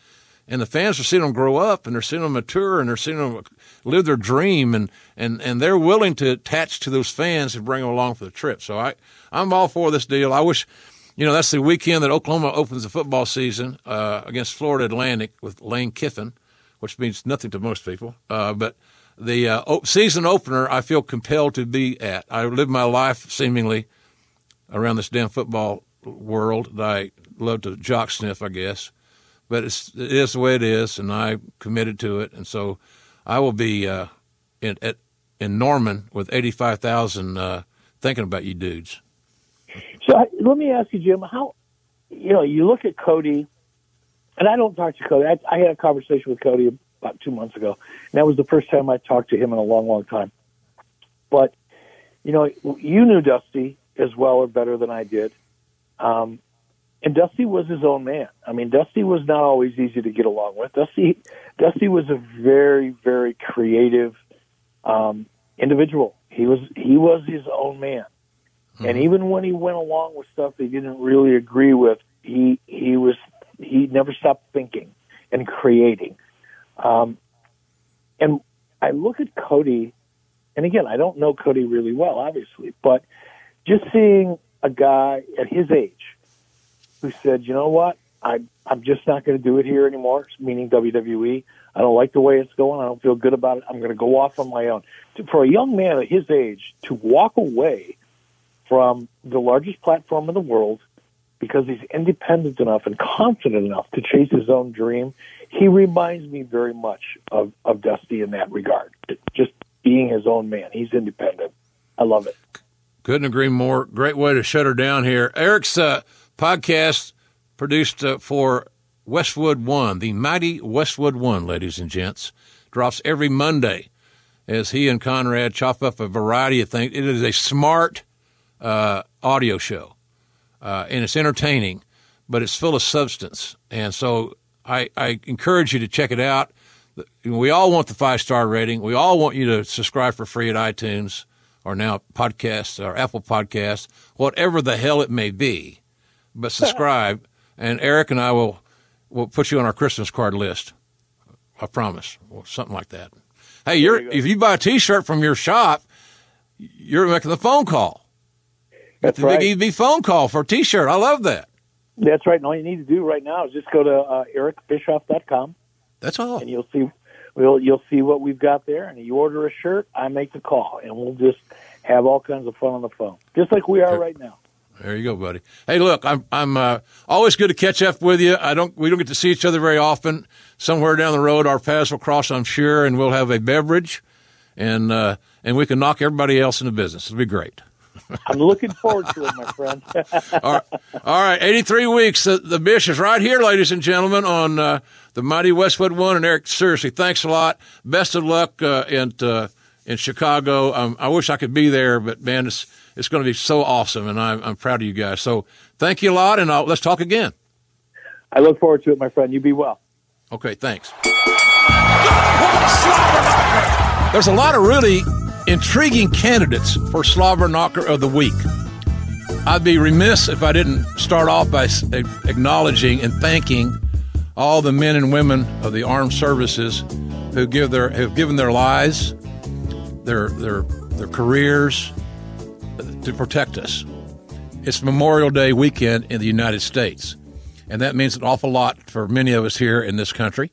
and the fans are seeing them grow up, and they're seeing them mature, and they're seeing them live their dream, and, and, and they're willing to attach to those fans and bring them along for the trip. So I, I'm all for this deal. I wish, you know, that's the weekend that Oklahoma opens the football season uh, against Florida Atlantic with Lane Kiffin, which means nothing to most people. Uh, but the uh, season opener I feel compelled to be at. I live my life seemingly around this damn football world that I love to jocksniff, I guess. But it's, it is the way it is, and I committed to it. And so I will be uh, in at, in Norman with eighty-five thousand uh, thinking about you dudes. So I, let me ask you, Jim, how, you know, you look at Cody, and I don't talk to Cody. I, I had a conversation with Cody about two months ago, and that was the first time I talked to him in a long, long time. But, you know, you knew Dusty as well or better than I did. Um, and Dusty was his own man. I mean, Dusty was not always easy to get along with. Dusty, Dusty was a very, very creative um, individual. He was, he was his own man. And even when he went along with stuff he didn't really agree with, he he was he never stopped thinking and creating. Um, and I look at Cody, and again, I don't know Cody really well, obviously, but just seeing a guy at his age who said, you know what, I, I'm just not going to do it here anymore, meaning W W E. I don't like the way it's going. I don't feel good about it. I'm going to go off on my own. For a young man at his age to walk away from the largest platform in the world because he's independent enough and confident enough to chase his own dream, he reminds me very much of, of Dusty in that regard, just being his own man. He's independent. I love it. Couldn't agree more. Great way to shut her down here. Eric's uh, podcast produced uh, for Westwood One, the mighty Westwood One, ladies and gents, drops every Monday as he and Conrad chop up a variety of things. It is a smart uh audio show uh and it's entertaining, but it's full of substance, and so i i encourage you to check it out. We all want the five-star rating. We all want you to subscribe for free at iTunes or now podcasts or Apple Podcasts, whatever the hell it may be, but subscribe. And Eric and I will will put you on our Christmas card list, I promise, or something like that. Hey, you're you if you buy a t-shirt from your shop, you're making the phone call. That's the right. Big E V phone call for a T-shirt. I love that. That's right. And all you need to do right now is just go to uh, eric bischoff dot com. That's all. And you'll see we'll, you'll see what we've got there. And you order a shirt, I make the call. And we'll just have all kinds of fun on the phone, just like we are there, right now. There you go, buddy. Hey, look, I'm I'm uh, always good to catch up with you. I don't We don't get to see each other very often. Somewhere down the road, our paths will cross, I'm sure, and we'll have a beverage. And, uh, and we can knock everybody else in the business. It'll be great. I'm looking forward to it, my friend. All right. All right, eighty-three weeks. The, the Bish is right here, ladies and gentlemen, on uh, the mighty Westwood One. And Eric, seriously, thanks a lot. Best of luck uh, in uh, in Chicago. Um, I wish I could be there, but man, it's it's going to be so awesome, and I'm I'm proud of you guys. So thank you a lot, and I'll, let's talk again. I look forward to it, my friend. You be well. Okay, thanks. There's a lot of really intriguing candidates for Slobber Knocker of the Week. I'd be remiss if I didn't start off by acknowledging and thanking all the men and women of the armed services who give their have given their lives, their their their careers to protect us. It's Memorial Day weekend in the United States, and that means an awful lot for many of us here in this country.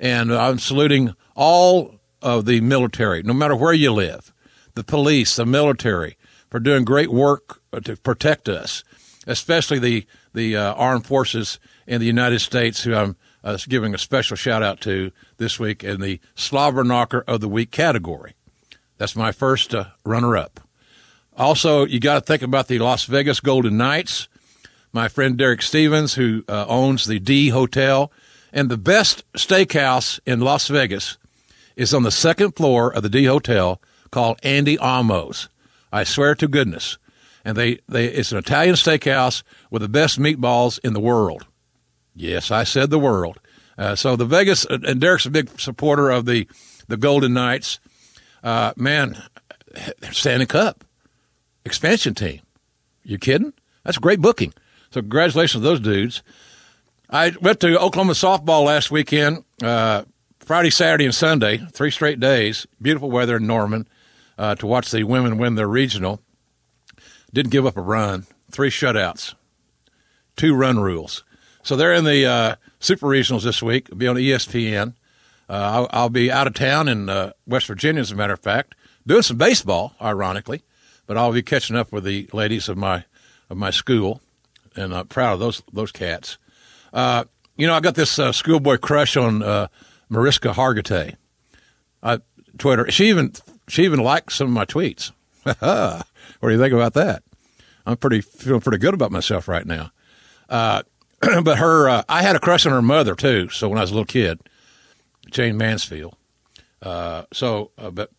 And I'm saluting all of the military, no matter where you live, the police, the military, for doing great work to protect us, especially the the uh, armed forces in the United States, who I'm uh, giving a special shout-out to this week in the Slobber Knocker of the Week category. That's my first uh, runner-up. Also, you got to think about the Las Vegas Golden Knights, my friend Derek Stevens, who uh, owns the D Hotel, and the best steakhouse in Las Vegas is on the second floor of the D Hotel, called Andy Amo's. I swear to goodness. And they, they it's an Italian steakhouse with the best meatballs in the world. Yes, I said the world. Uh, so the Vegas, and Derek's a big supporter of the, the Golden Knights. Uh, man, Stanley Cup, expansion team. You kidding? That's great booking. So congratulations to those dudes. I went to Oklahoma softball last weekend, uh, Friday, Saturday, and Sunday, three straight days, beautiful weather in Norman, uh, to watch the women win their regional. Didn't give up a run, three shutouts, two run rules. So they're in the uh, Super Regionals this week. It'll be on E S P N. Uh, I'll, I'll be out of town in uh, West Virginia, as a matter of fact, doing some baseball, ironically, but I'll be catching up with the ladies of my of my school, and I'm proud of those those cats. Uh, you know, I got this uh, schoolboy crush on uh, Mariska Hargitay. I Twitter. She even she even liked some of my tweets. What do you think about that? I'm pretty feeling pretty good about myself right now. Uh, but her, uh, I had a crush on her mother too. So when I was a little kid, Jane Mansfield. Uh, so, uh, but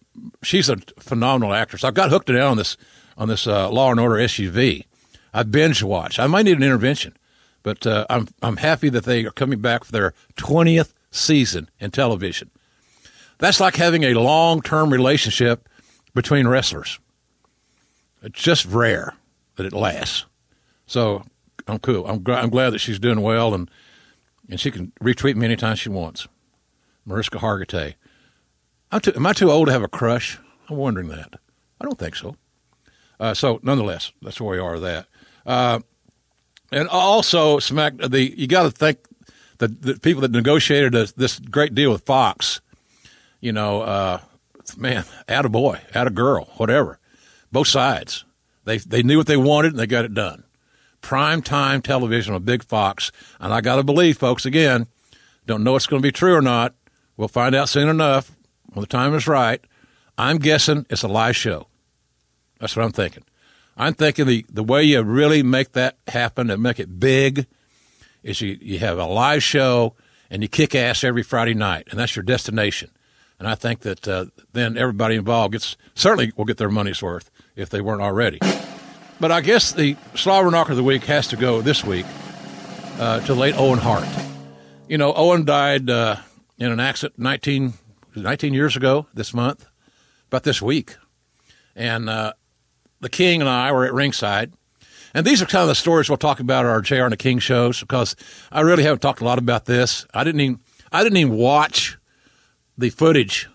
she's a phenomenal actress. I got hooked down on this on this uh, Law and Order S U V. I binge watch. I might need an intervention, but uh, I'm I'm happy that they are coming back for their twentieth season in television. That's like having a long-term relationship between wrestlers. It's just rare that it lasts. So I'm cool. I'm, I'm glad that she's doing well, and and she can retweet me anytime she wants. Mariska Hargitay. I'm too, am I too old to have a crush? I'm wondering that. I don't think so. Uh, so nonetheless, that's where we are with that. Uh, and also, Smack, the you got to thank the, the people that negotiated a, this great deal with Fox. You know, uh, man, atta boy, atta girl, whatever. Both sides. They they knew what they wanted, and they got it done. Prime time television on Big Fox. And I got to believe, folks, again, don't know if it's going to be true or not. We'll find out soon enough when the time is right. I'm guessing it's a live show. That's what I'm thinking. I'm thinking the, the way you really make that happen and make it big is you, you have a live show and you kick ass every Friday night, and that's your destination. And I think that uh, then everybody involved gets certainly will get their money's worth if they weren't already. But I guess the slobber knocker of the week has to go this week uh, to late Owen Hart. You know, Owen died uh, in an accident nineteen, nineteen years ago this month, about this week. And uh, the King and I were at ringside. And these are kind of the stories we'll talk about at our J R and the King shows, because I really haven't talked a lot about this. I didn't even, I didn't even watch the footage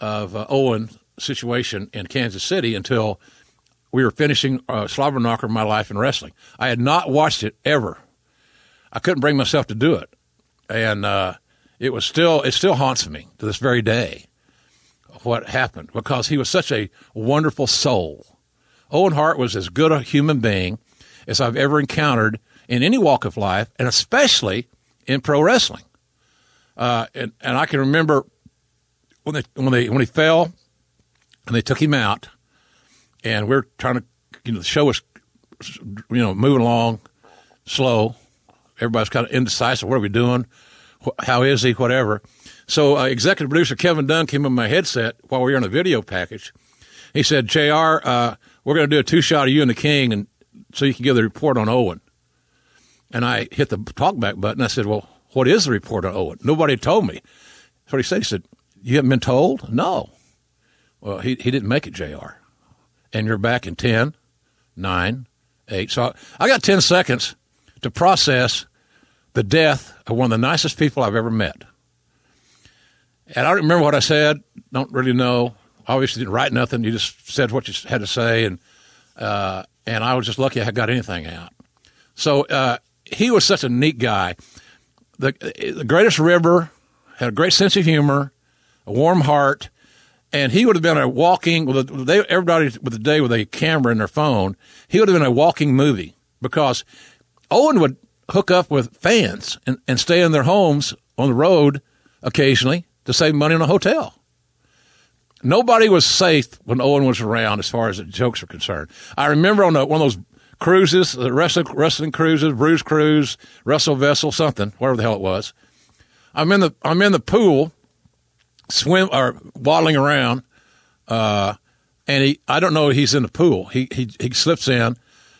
of uh, Owen's situation in Kansas City until we were finishing uh, Slobber Knocker, My Life in Wrestling. I had not watched it ever. I couldn't bring myself to do it. And uh, it was still it still haunts me to this very day what happened, because he was such a wonderful soul. Owen Hart was as good a human being as I've ever encountered in any walk of life, and especially in pro wrestling. Uh, and, and I can remember when they, when they, when he fell and they took him out, and we we're trying to, you know, the show was, you know, moving along slow. Everybody's kind of indecisive. What are we doing? How is he? Whatever. So uh, executive producer Kevin Dunn came on my headset while we were in a video package. He said, J R, uh, we're going to do a two-shot of you and the King, and so you can give the report on Owen. And I hit the talkback button. I said, well, what is the report on Owen? Nobody told me. That's what he said. He said, you haven't been told? No. Well, he he didn't make it, J R. And you're back in ten, nine, eight. So I, I got ten seconds to process the death of one of the nicest people I've ever met. And I don't remember what I said. Don't really know. Obviously didn't write nothing. You just said what you had to say. And uh, and I was just lucky I got anything out. So uh, he was such a neat guy. The, the greatest ribber, had a great sense of humor, a warm heart, and he would have been a walking, with a, everybody with the day with a camera in their phone, he would have been a walking movie, because Owen would hook up with fans and, and stay in their homes on the road occasionally to save money in a hotel. Nobody was safe when Owen was around as far as the jokes are concerned. I remember on the, one of those cruises, the wrestling, wrestling cruises, Bruise Cruise, Wrestle Vessel, something, whatever the hell it was. I'm in the I'm in the pool, swim or waddling around, uh, and he I don't know he's in the pool. He he he slips in,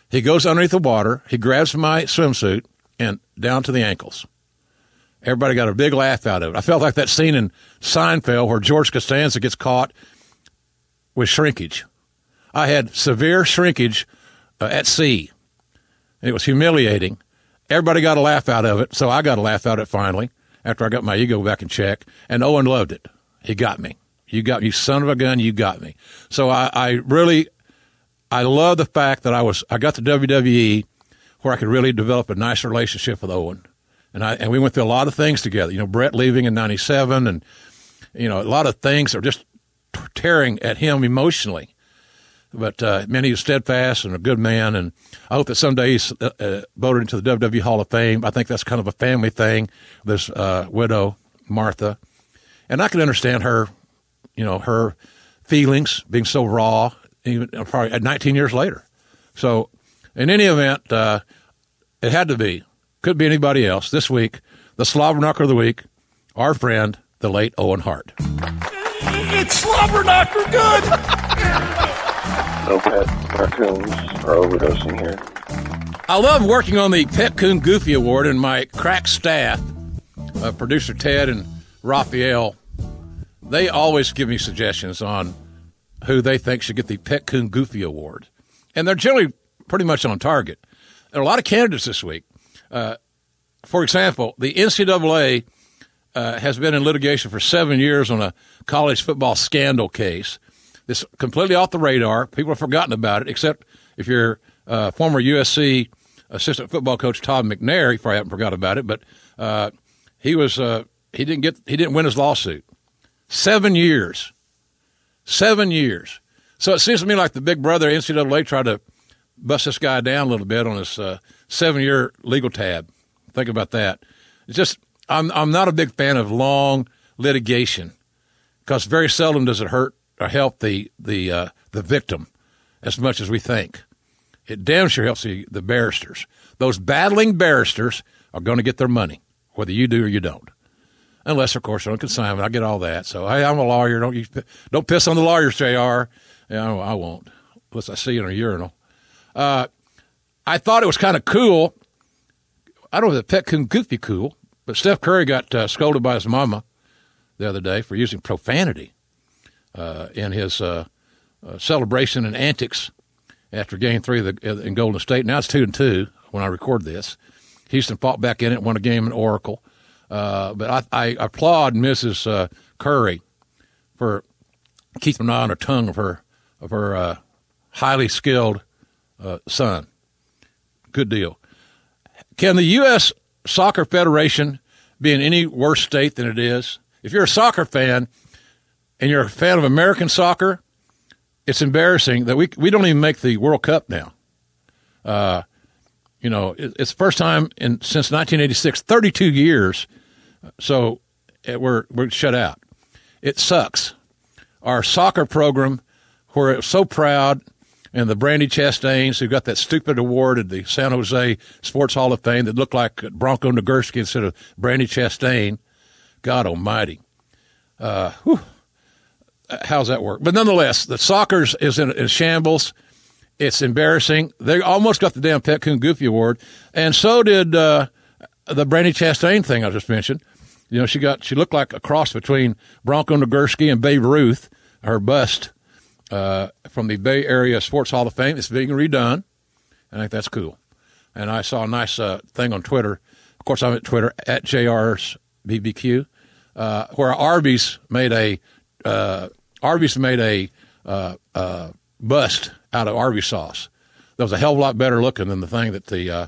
he goes underneath the water, he grabs my swimsuit and down to the ankles. Everybody got a big laugh out of it. I felt like that scene in Seinfeld where George Costanza gets caught with shrinkage. I had severe shrinkage. Uh, at sea. It was humiliating. Everybody got a laugh out of it, so I got a laugh out of it finally after I got my ego back in check, and Owen loved it. He got me. You got me, son of a gun, you got me. So I, I really, I love the fact that I was, I got to W W E where I could really develop a nice relationship with Owen. And I, and we went through a lot of things together. You know, Brett leaving in ninety-seven, and, you know, a lot of things are just tearing at him emotionally. But uh, man, he was steadfast and a good man, and I hope that someday he's uh, uh, voted into the W W E Hall of Fame. I think that's kind of a family thing, this uh, widow, Martha. And I can understand her, you know, her feelings being so raw, even probably nineteen years later. So in any event, uh, it had to be. Could be anybody else. This week, the slobber knocker of the week, our friend, the late Owen Hart. It's slobber knocker good. No pet raccoons are overdosing here. I love working on the Pet Coon Goofy Award, and my crack staff, uh, producer Ted and Raphael, they always give me suggestions on who they think should get the Pet Coon Goofy Award. And they're generally pretty much on target. There are a lot of candidates this week. Uh, for example, the N C double A uh, has been in litigation for seven years on a college football scandal case. It's completely off the radar. People have forgotten about it, except if you're uh, former U S C assistant football coach Todd McNair, you probably haven't forgot about it, but uh, he was uh, he didn't get he didn't win his lawsuit. Seven years. Seven years. So it seems to me like the Big Brother N C double A tried to bust this guy down a little bit on his uh, seven-year legal tab. Think about that. It's just I'm I'm not a big fan of long litigation because very seldom does it hurt or help the the uh, the victim as much as we think. It damn sure helps the, the barristers. Those battling barristers are going to get their money, whether you do or you don't. Unless, of course, you're on consignment. I get all that. So, hey, I'm a lawyer. Don't you don't piss on the lawyers, J R. Yeah, I, I won't. Unless I see you in a urinal. Uh, I thought it was kind of cool. I don't know if the Pet Coon Goofy cool, but Steph Curry got uh, scolded by his mama the other day for using profanity uh, in his uh, uh, celebration and antics after Game Three of the, uh, in Golden State. Now it's two and two when I record this. Houston fought back in it, won a game in Oracle. Uh, but I, I applaud Missus Uh, Curry for keeping an eye on her tongue of her of her uh, highly skilled uh, son. Good deal. Can the U S Soccer Federation be in any worse state than it is? If you're a soccer fan and you're a fan of American soccer, it's embarrassing that we we don't even make the World Cup now. Uh, you know, it, it's the first time in since nineteen eighty-six, thirty-two years. So it, we're we're shut out. It sucks. Our soccer program, where it was so proud, and the Brandy Chastains who got that stupid award at the San Jose Sports Hall of Fame that looked like Bronco Nagurski instead of Brandy Chastain. God Almighty, uh, whew. How's that work? But nonetheless, the soccer is in, in shambles. It's embarrassing. They almost got the damn Pet Coon Goofy Award, and so did uh, the Brandy Chastain thing I just mentioned. You know, she got she looked like a cross between Bronco Nagurski and Babe Ruth, her bust, uh, from the Bay Area Sports Hall of Fame. It's being redone, and I think that's cool. And I saw a nice uh, thing on Twitter. Of course, I'm at Twitter, at J R's B B Q, uh, where Arby's made a uh, Arby's made a uh, uh, bust out of Arby's sauce. That was a hell of a lot better looking than the thing that the uh,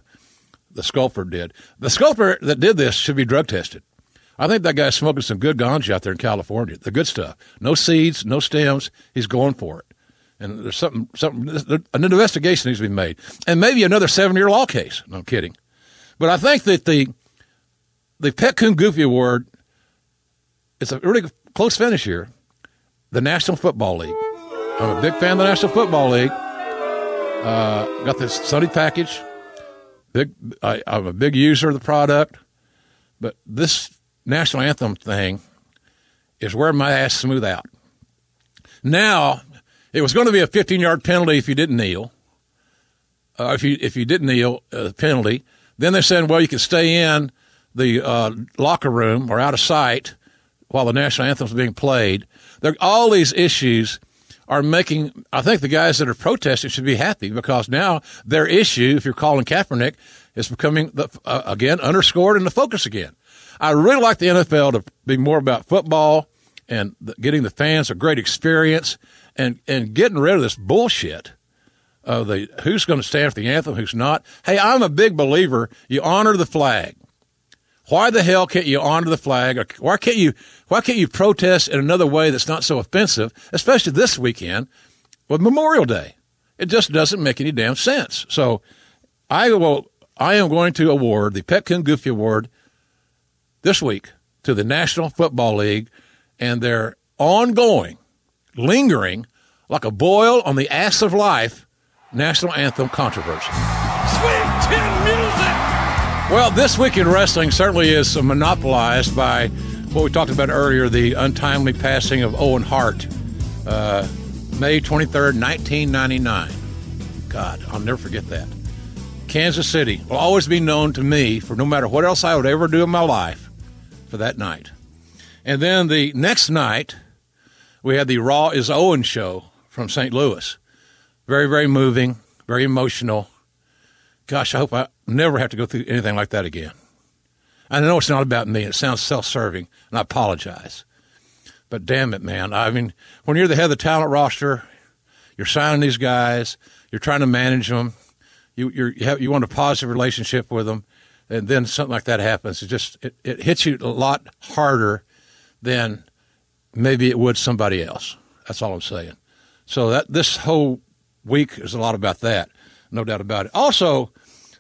the sculptor did. The sculptor that did this should be drug tested. I think that guy's smoking some good ganja out there in California, the good stuff. No seeds, no stems. He's going for it. And there's something, something. an investigation needs to be made. And maybe another seven-year law case. No, I'm kidding. But I think that the the Pet Coon Goofy Award, it's a really close finish here. The National Football League. I'm a big fan of the National Football League. Uh, got this Sunday package. Big. I, I'm a big user of the product. But this National Anthem thing is where my ass smooth out. Now, it was going to be a fifteen-yard penalty if you didn't kneel. Uh, if you if you didn't kneel, uh, penalty. Then they're saying, well, you can stay in the uh, locker room or out of sight while the National Anthem's being played. There, all these issues are making, I think the guys that are protesting should be happy because now their issue, if you're calling Kaepernick, is becoming, the, uh, again, underscored in the focus again. I really like the N F L to be more about football and the, getting the fans a great experience and, and getting rid of this bullshit of the who's going to stand for the anthem, who's not. Hey, I'm a big believer. You honor the flag. Why the hell can't you honor the flag? Or why can't you why can't you protest in another way that's not so offensive, especially this weekend with Memorial Day. It just doesn't make any damn sense. So I will. I am going to award the Petkin Goofy Award this week to the National Football League and their ongoing, lingering, like a boil on the ass of life, national anthem controversy. Sweet tin music! Well, this week in wrestling certainly is monopolized by what we talked about earlier, the untimely passing of Owen Hart, uh, May twenty-third, nineteen ninety-nine. God, I'll never forget that. Kansas City will always be known to me, for no matter what else I would ever do in my life, for that night. And then the next night, we had the Raw is Owen show from Saint Louis. Very, very moving, very emotional. Gosh, I hope I never have to go through anything like that again. I know it's not about me. It sounds self-serving, and I apologize. But damn it, man. I mean, when you're the head of the talent roster, you're signing these guys, you're trying to manage them, You you're, you have, you want a positive relationship with them, and then something like that happens. It just it, it hits you a lot harder than maybe it would somebody else. That's all I'm saying. So that this whole week is a lot about that, no doubt about it. Also,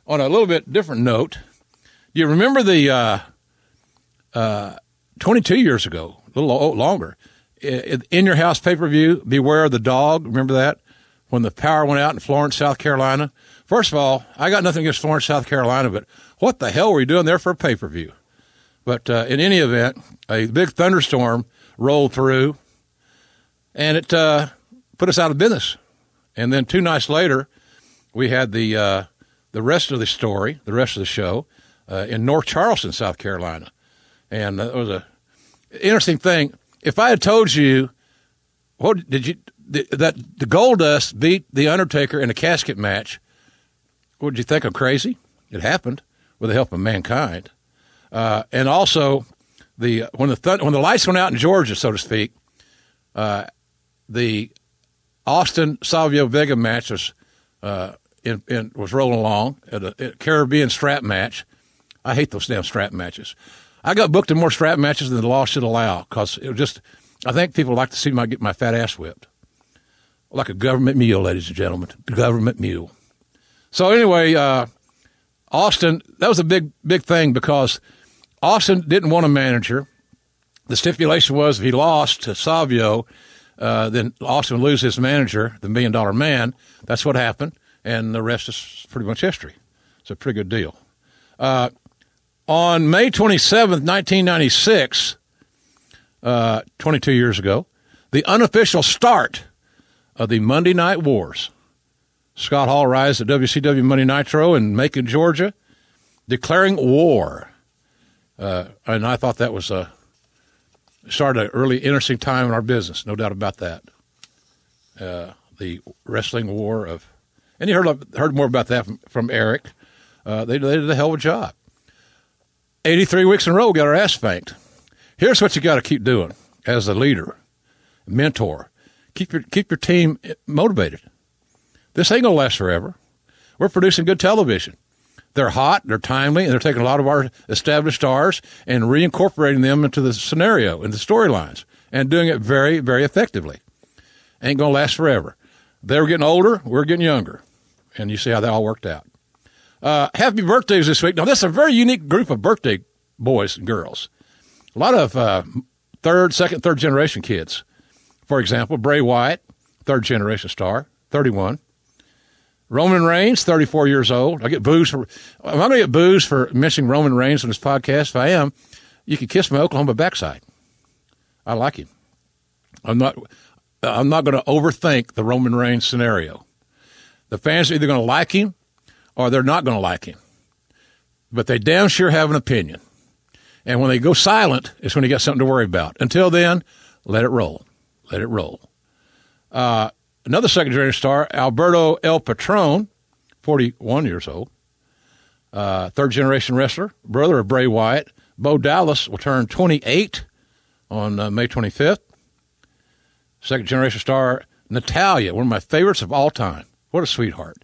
on a little bit different note, do you remember the uh, uh, twenty-two years ago, a little longer, In Your House pay-per-view, Beware the Dog? Remember that? When the power went out in Florence, South Carolina. First of all, I got nothing against Florence, South Carolina, but what the hell were you doing there for a pay-per-view? But uh, in any event, a big thunderstorm rolled through, and it uh, put us out of business. And then two nights later, we had the uh, the rest of the story, the rest of the show, uh, in North Charleston, South Carolina. And it was a interesting thing. If I had told you, what did you that the Goldust beat The Undertaker in a casket match, would you think I'm crazy? It happened with the help of mankind. Uh, and also, the when the th- when the lights went out in Georgia, so to speak, uh, the Austin Savio Vega match was, uh, in, in, was rolling along, at a, at a Caribbean strap match. I hate those damn strap matches. I got booked in more strap matches than the law should allow, because it was just, I think people like to see my get my fat ass whipped. Like a government mule, ladies and gentlemen, government mule. So anyway, uh, Austin, that was a big, big thing, because Austin didn't want a manager. The stipulation was if he lost to Savio, uh, then Austin would lose his manager, the Million Dollar Man. That's what happened, and the rest is pretty much history. It's a pretty good deal. Uh, on May twenty-seventh, nineteen ninety-six, uh, twenty-two years ago, the unofficial start of the Monday Night Wars. Scott Hall arrives at W C W Monday Nitro in Macon, Georgia, declaring war. Uh, and I thought that was a, started an early interesting time in our business, no doubt about that. Uh, the wrestling war of, and you heard heard more about that from, from Eric. Uh, they, they did a hell of a job. eighty-three weeks in a row, got our ass spanked. Here's what you got to keep doing as a leader, mentor. Keep your keep your team motivated. This ain't going to last forever. We're producing good television. They're hot, they're timely, and they're taking a lot of our established stars and reincorporating them into the scenario, into the storylines, and doing it very, very effectively. Ain't going to last forever. They're getting older, we're getting younger. And you see how that all worked out. Uh, happy birthdays this week. Now, that's a very unique group of birthday boys and girls. A lot of uh, third, second, third generation kids. For example, Bray Wyatt, third generation star, thirty-one. Roman Reigns, thirty-four years old. I get booze for, I'm going to get booze for mentioning Roman Reigns on this podcast. If I am, you can kiss my Oklahoma backside. I like him. I'm not, I'm not going to overthink the Roman Reigns scenario. The fans are either going to like him or they're not going to like him. But they damn sure have an opinion. And when they go silent, it's when you got something to worry about. Until then, let it roll. Let it roll. Uh, Another secondary star, Alberto El Patron, forty-one years old, uh, third-generation wrestler, brother of Bray Wyatt. Bo Dallas will turn twenty-eight on uh, May twenty-fifth. Second-generation star, Natalia, one of my favorites of all time. What a sweetheart.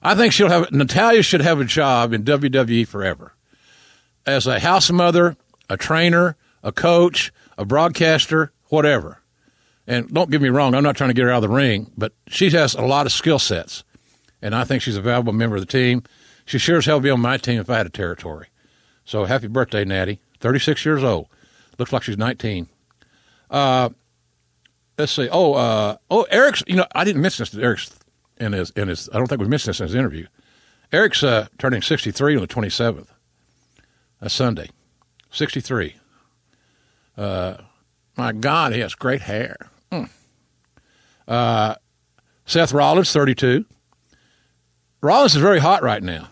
I think she'll have Natalia should have a job in W W E forever. As a house mother, a trainer, a coach, a broadcaster, whatever. And don't get me wrong, I'm not trying to get her out of the ring, but she has a lot of skill sets, and I think she's a valuable member of the team. She sure as hell would be on my team if I had a territory. So happy birthday, Natty. thirty-six years old. Looks like she's nineteen. Uh, let's see. Oh, uh, oh, Eric's, you know, I didn't mention this. Eric's in his, in his, I don't think we mentioned this in his interview. Eric's uh, turning sixty-three on the twenty-seventh. That's Sunday. sixty-three. Uh, my God, he has great hair. Mm. Uh, Seth Rollins, thirty-two. Rollins is very hot right now.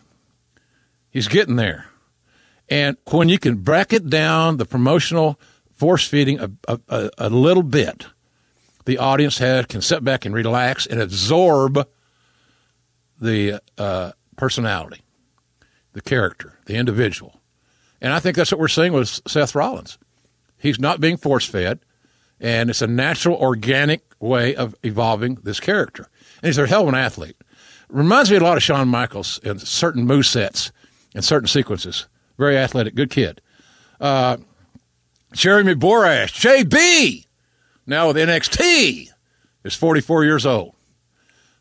He's getting there. And when you can bracket down the promotional force feeding a, a, a little bit, the audience has, can sit back and relax and absorb the uh, personality, the character, the individual. And I think that's what we're seeing with Seth Rollins. He's not being force-fed, and it's a natural, organic way of evolving this character. And he's a hell of an athlete. Reminds me a lot of Shawn Michaels in certain movesets and certain sequences. Very athletic, good kid. Uh, Jeremy Borash, J B, now with N X T, is forty-four years old.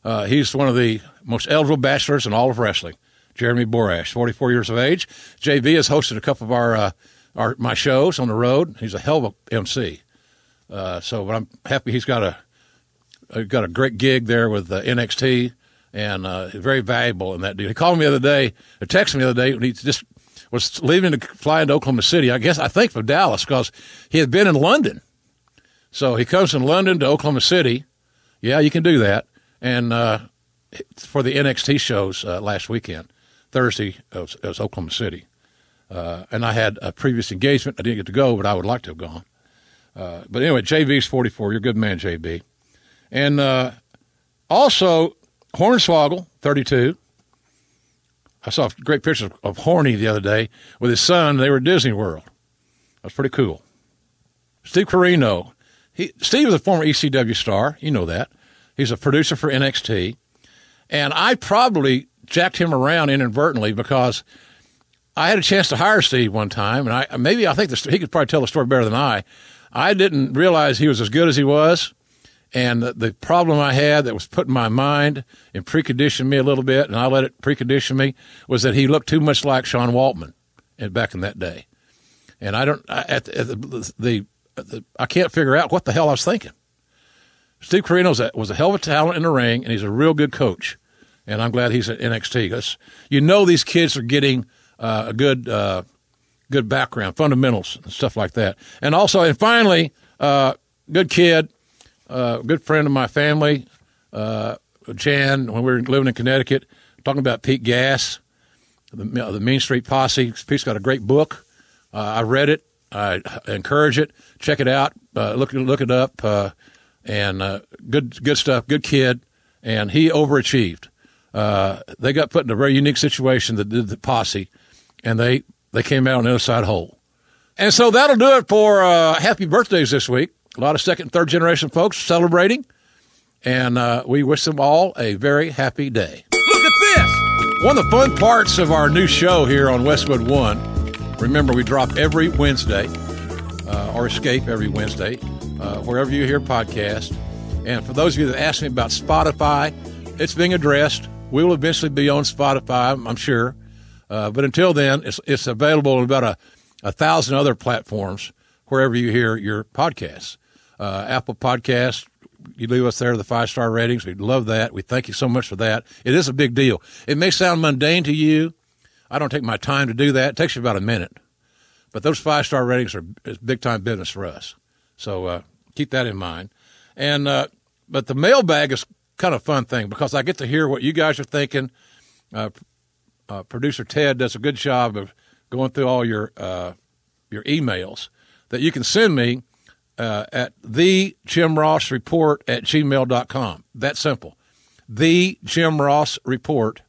Uh, he's one of the most eligible bachelors in all of wrestling. Jeremy Borash, forty-four years of age. J B has hosted a couple of our, uh, our my shows on the road. He's a hell of a M C. Uh, so I'm happy he's got a got a great gig there with uh, N X T, and uh, very valuable in that dude. He called me the other day, or texted me the other day, and he just was leaving to fly into Oklahoma City, I guess, I think for Dallas, because he had been in London. So he comes from London to Oklahoma City. Yeah, you can do that. And uh, for the N X T shows uh, last weekend, Thursday, it was, it was Oklahoma City. Uh, and I had a previous engagement. I didn't get to go, but I would like to have gone. Uh, but anyway, J B's forty-four. You're a good man, J B. And uh, also, Hornswoggle, thirty-two. I saw a great picture of Horny the other day with his son. They were at Disney World. That's pretty cool. Steve Corino. He, Steve is a former E C W star. You know that. He's a producer for N X T. And I probably jacked him around inadvertently because I had a chance to hire Steve one time. And I maybe I think the, he could probably tell the story better than I. I didn't realize he was as good as he was. And the, the problem I had that was put in my mind and preconditioned me a little bit, and I let it precondition me, was that he looked too much like Sean Waltman back in that day. And I don't, I, at the, at the, the, the, I can't figure out what the hell I was thinking. Steve Corino a, was a hell of a talent in the ring, and he's a real good coach. And I'm glad he's at N X T. That's, you know, these kids are getting uh, a good, uh, good background, fundamentals, and stuff like that. And also, and finally, uh, good kid. Uh, a good friend of my family, uh, Jan, when we were living in Connecticut, talking about Pete Gass, the, the Mean Street Posse. Pete's got a great book. Uh, I read it. I encourage it. Check it out. Uh, look, look it up. Uh, and uh, good good stuff, good kid. And he overachieved. Uh, they got put in a very unique situation that did the Posse, and they, they came out on the other side whole. And so that'll do it for uh, Happy Birthdays this week. A lot of second and third generation folks celebrating, and uh, we wish them all a very happy day. Look at this! One of the fun parts of our new show here on Westwood One, remember we drop every Wednesday, uh, or escape every Wednesday, uh, wherever you hear podcasts. And for those of you that asked me about Spotify, it's being addressed. We will eventually be on Spotify, I'm sure. Uh, but until then, it's, it's available in about a, a thousand other platforms, wherever you hear your podcasts. Uh, Apple Podcast, you leave us there the five-star ratings. We love that. We thank you so much for that. It is a big deal. It may sound mundane to you. I don't take my time to do that. It takes you about a minute. But those five-star ratings are big-time business for us. So uh, keep that in mind. And uh, but the mailbag is kind of a fun thing because I get to hear what you guys are thinking. Uh, uh, Producer Ted does a good job of going through all your uh, your emails that you can send me. Uh, at the Jim Ross Report at gmail dot com. That's simple. The Jim Ross Report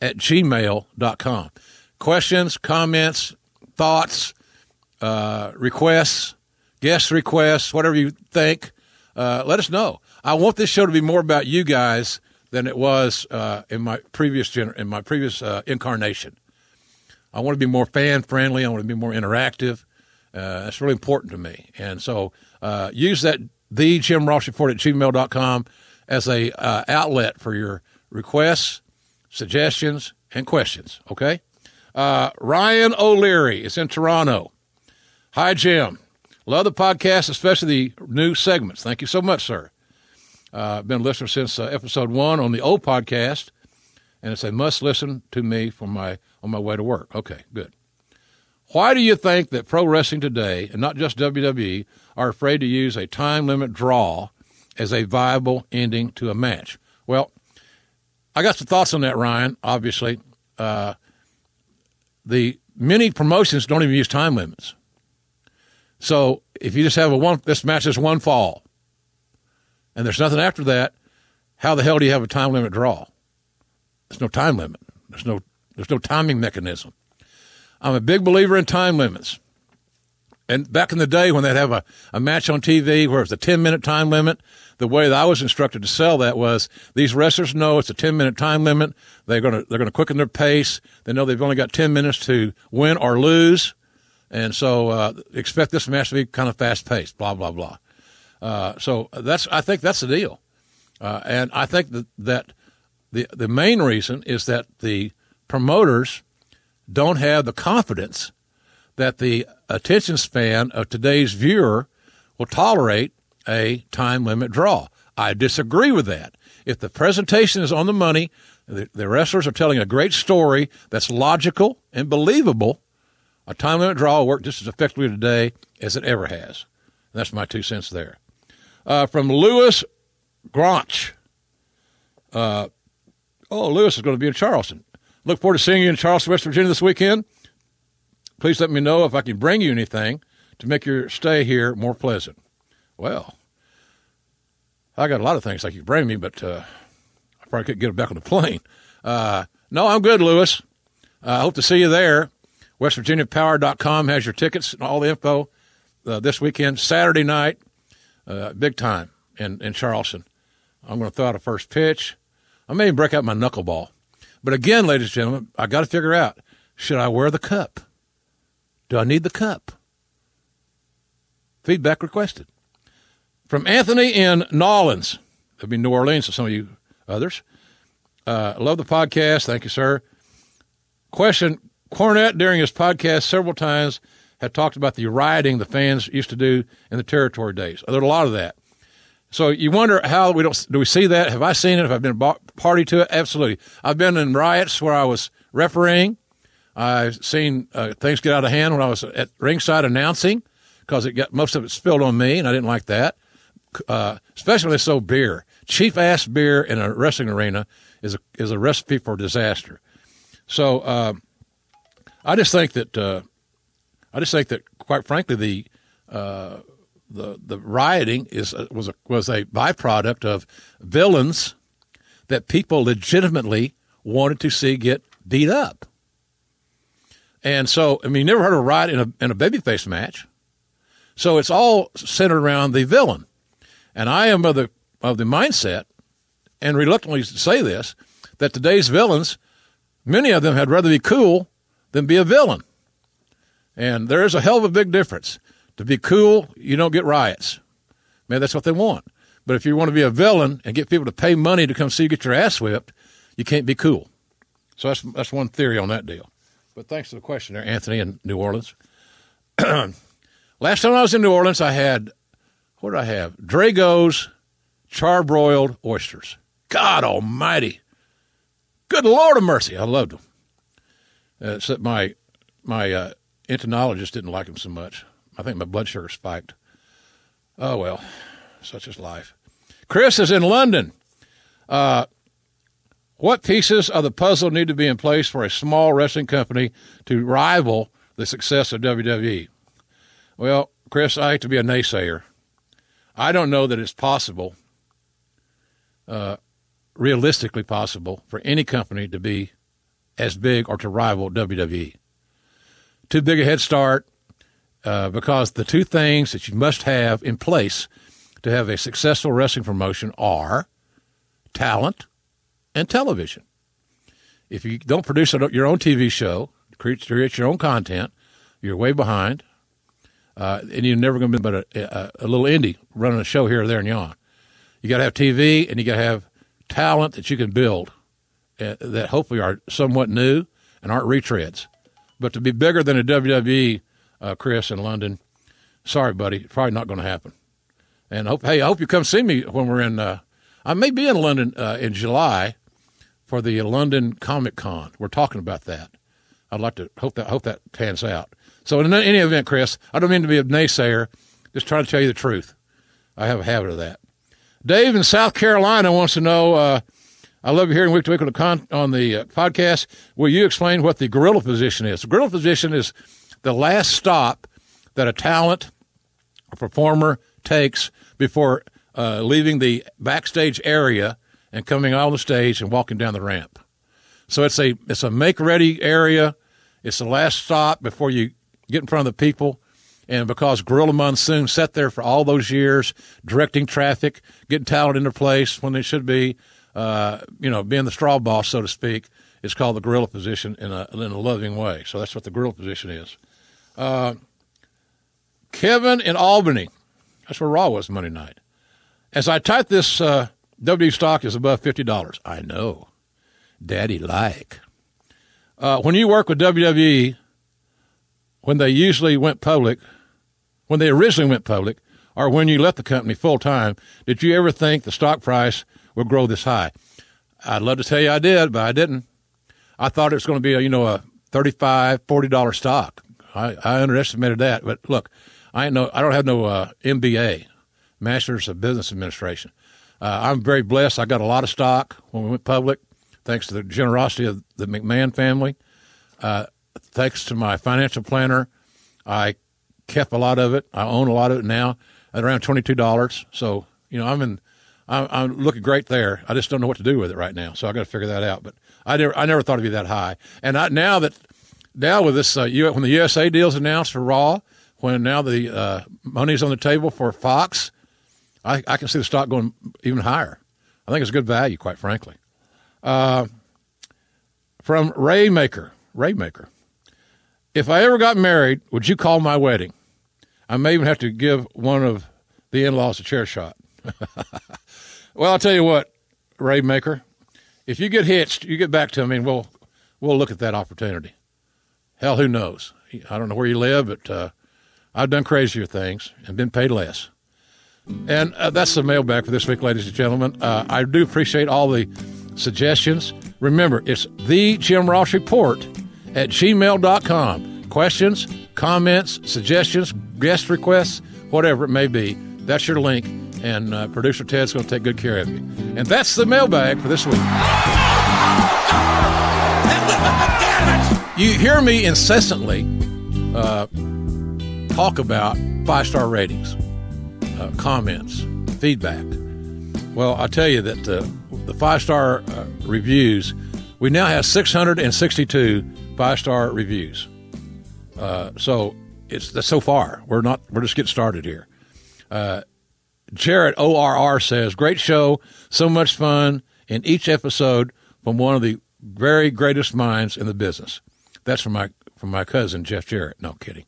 at gmail dot com. Questions, comments, thoughts, uh, requests, guest requests, whatever you think, uh, let us know. I want this show to be more about you guys than it was uh, in my previous gener- in my previous uh, incarnation. I want to be more fan friendly. I want to be more interactive. Uh, that's really important to me. And so uh, use that the Jim Ross Report at gmail dot com as a uh, outlet for your requests, suggestions, and questions, okay? Uh, Ryan O'Leary is in Toronto. Hi, Jim. Love the podcast, especially the new segments. Thank you so much, sir. I've uh, been a listener since uh, episode one on the old podcast, and it's a must-listen to me for my on my way to work. Okay, good. Why do you think that pro wrestling today, and not just W W E, are afraid to use a time limit draw as a viable ending to a match? Well, I got some thoughts on that, Ryan, obviously. Uh, the many promotions don't even use time limits. So if you just have a one, this match is one fall, and there's nothing after that, how the hell do you have a time limit draw? There's no time limit. There's no there's no timing mechanism. I'm a big believer in time limits. And back in the day when they'd have a, a match on T V where it's a ten-minute time limit, the way that I was instructed to sell that was these wrestlers know it's a ten-minute time limit. They're going to they're going to quicken their pace. They know they've only got ten minutes to win or lose. And so uh, expect this match to be kind of fast-paced, blah, blah, blah. Uh, so that's I think that's the deal. Uh, and I think that, that the the main reason is that the promoters don't have the confidence that the attention span of today's viewer will tolerate a time limit draw. I disagree with that. If the presentation is on the money, the, the wrestlers are telling a great story that's logical and believable, a time limit draw will work just as effectively today as it ever has. And that's my two cents there. Uh, from Lewis Gronch. Uh, oh, Lewis is going to be in Charleston. Look forward to seeing you in Charleston, West Virginia this weekend. Please let me know if I can bring you anything to make your stay here more pleasant. Well, I got a lot of things I could bring me, but uh, I probably couldn't get them back on the plane. Uh, no, I'm good, Lewis. I uh, hope to see you there. west virginia power dot com has your tickets and all the info uh, this weekend, Saturday night. Uh, big time in, in Charleston. I'm going to throw out a first pitch. I may even break out my knuckleball. But again, ladies and gentlemen, I got to figure out, should I wear the cup? Do I need the cup? Feedback requested. From Anthony in Nolens. That'd be New Orleans for some of you others. Uh, love the podcast. Thank you, sir. Question, Cornette, during his podcast several times, had talked about the rioting the fans used to do in the territory days. There's a lot of that. So you wonder how we don't, do we see that? Have I seen it? Have I been a party to it? Absolutely. I've been in riots where I was refereeing. I've seen uh, things get out of hand when I was at ringside announcing because it got most of it spilled on me, and I didn't like that. Uh, especially so beer. Cheap ass beer in a wrestling arena is a, is a recipe for disaster. So uh, I just think that uh, I just think that quite frankly the uh, the the rioting is was a, was a byproduct of villains that people legitimately wanted to see get beat up. And so, I mean, you never heard of a riot in a, in a babyface match. So it's all centered around the villain. And I am of the, of the mindset, and reluctantly say this, that today's villains, many of them had rather be cool than be a villain. And there is a hell of a big difference. To be cool, you don't get riots. Man, that's what they want. But if you want to be a villain and get people to pay money to come see you get your ass whipped, you can't be cool. So that's that's one theory on that deal. But thanks for the question there, Anthony, in New Orleans. Last time I was in New Orleans, I had, what did I have? Drago's charbroiled oysters. God almighty. Good Lord of mercy. I loved them. Uh, except my my uh, entomologist didn't like them so much. I think my blood sugar spiked. Oh, well, such is life. Chris is in London. Uh What pieces of the puzzle need to be in place for a small wrestling company to rival the success of W W E? Well, Chris, I hate to be a naysayer. I don't know that it's possible, uh, realistically possible, for any company to be as big or to rival W W E. Too big a head start uh, because the two things that you must have in place to have a successful wrestling promotion are talent and television. If you don't produce your own T V show, create your own content, you're way behind. Uh, and you're never going to be but a, a, a little indie running a show here or there and yon. You got to have T V, and you got to have talent that you can build uh, that hopefully are somewhat new and aren't retreads. But to be bigger than a W W E, uh, Chris, in London, sorry, buddy, probably not going to happen. And hope, hey, I hope you come see me when we're in uh, – I may be in London uh, in July for the London Comic Con. We're talking about that. I'd like to hope that hope that pans out. So in any event, Chris, I don't mean to be a naysayer. Just trying to tell you the truth. I have a habit of that. Dave in South Carolina wants to know, uh, I love you hearing week to week on the, con- on the uh, podcast. Will you explain what the gorilla position is? The gorilla position is the last stop that a talent, a performer, takes before uh, leaving the backstage area and coming on the stage and walking down the ramp. So it's a it's a make-ready area. It's the last stop before you get in front of the people. And because Gorilla Monsoon sat there for all those years, directing traffic, getting talent into place when they should be, uh, you know, being the straw boss, so to speak, it's called the gorilla position in a, in a loving way. So that's what the gorilla position is. Uh, Kevin in Albany. That's where Raw was Monday night. As I type this, uh, W W E stock is above fifty dollars. I know. Daddy-like. Uh, when you work with W W E, when they usually went public, when they originally went public, or when you left the company full-time, did you ever think the stock price would grow this high? I'd love to tell you I did, but I didn't. I thought it was going to be, a, you know, a thirty-five, forty dollars stock. I, I underestimated that, but look, I ain't no, I don't have no uh, M B A, Masters of Business Administration. Uh, I'm very blessed. I got a lot of stock when we went public, thanks to the generosity of the McMahon family. Uh, thanks to my financial planner, I kept a lot of it. I own a lot of it now at around twenty-two dollars. So you know, I'm in. I'm, I'm looking great there. I just don't know what to do with it right now. So I got to figure that out. But I never, I never thought it'd be that high. And I, now that now with this, uh, U, when the U S A deal's announced for Raw. When now the uh, money's on the table for Fox, I, I can see the stock going even higher. I think it's good value, quite frankly. Uh, from Raymaker, Raymaker, if I ever got married, would you call my wedding? I may even have to give one of the in-laws a chair shot. Well, I'll tell you what, Raymaker, if you get hitched, you get back to me, and we'll we'll look at that opportunity. Hell, who knows? I don't know where you live, but. Uh, I've done crazier things and been paid less. And uh, that's the mailbag for this week, ladies and gentlemen. Uh, I do appreciate all the suggestions. Remember, it's the Jim Ross Report at gmail dot com. Questions, comments, suggestions, guest requests, whatever it may be. That's your link, and uh, producer Ted's going to take good care of you. And that's the mailbag for this week. You hear me incessantly. Uh, Talk about five-star ratings, uh, comments, feedback. Well, I tell you that uh, the five-star uh, reviews, we now have six hundred sixty-two five-star reviews. Uh, so it's that's so far. We're not. We're just getting started here. Uh, Jarrett O R R says, "Great show, so much fun in each episode from one of the very greatest minds in the business." That's from my from my cousin Jeff Jarrett. No kidding.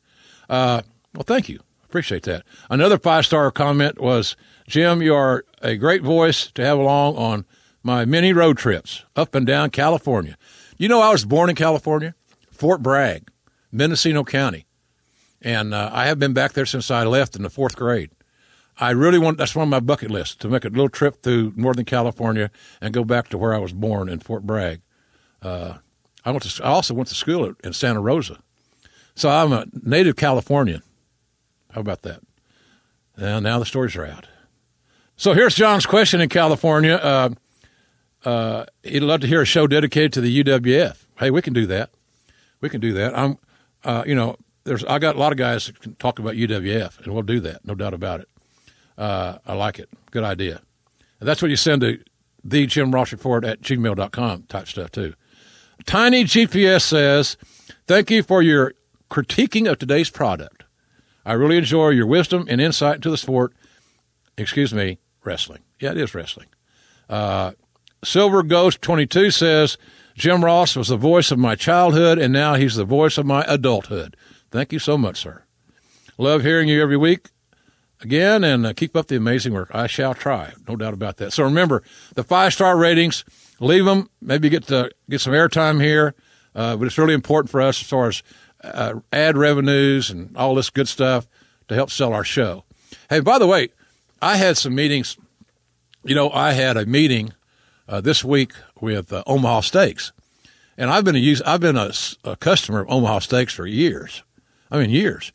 Uh, well, thank you. Appreciate that. Another five-star comment was, Jim, you are a great voice to have along on my many road trips up and down California. You know, I was born in California, Fort Bragg, Mendocino County, and uh, I have been back there since I left in the fourth grade. I really want, that's one of my bucket lists, to make a little trip through Northern California and go back to where I was born in Fort Bragg. Uh, I went to, I also went to school in Santa Rosa. So I'm a native Californian. How about that? And now the stories are out. So here's John's question in California. Uh, uh, he'd love to hear a show dedicated to the U W F. Hey, we can do that. We can do that. I'm, uh, you know, there's I got a lot of guys that can talk about U W F, and we'll do that, no doubt about it. Uh, I like it. Good idea. And that's what you send to the Jim Ross Report at gmail dot com type stuff too. Tiny G P S says, "Thank you for your critiquing of today's product. I really enjoy your wisdom and insight into the sport." Excuse me, wrestling. Yeah, it is wrestling. Uh, Silver Ghost twenty-two says, "Jim Ross was the voice of my childhood, and now he's the voice of my adulthood." Thank you so much, sir. Love hearing you every week again, and uh, keep up the amazing work. I shall try, no doubt about that. So remember, the five-star ratings, leave them. Maybe get to, get some airtime here, uh, but it's really important for us as far as uh, ad revenues and all this good stuff to help sell our show. Hey, by the way, I had some meetings. You know, I had a meeting uh, this week with uh, Omaha Steaks, and I've been a use, I've been a, a customer of Omaha Steaks for years. I mean, years.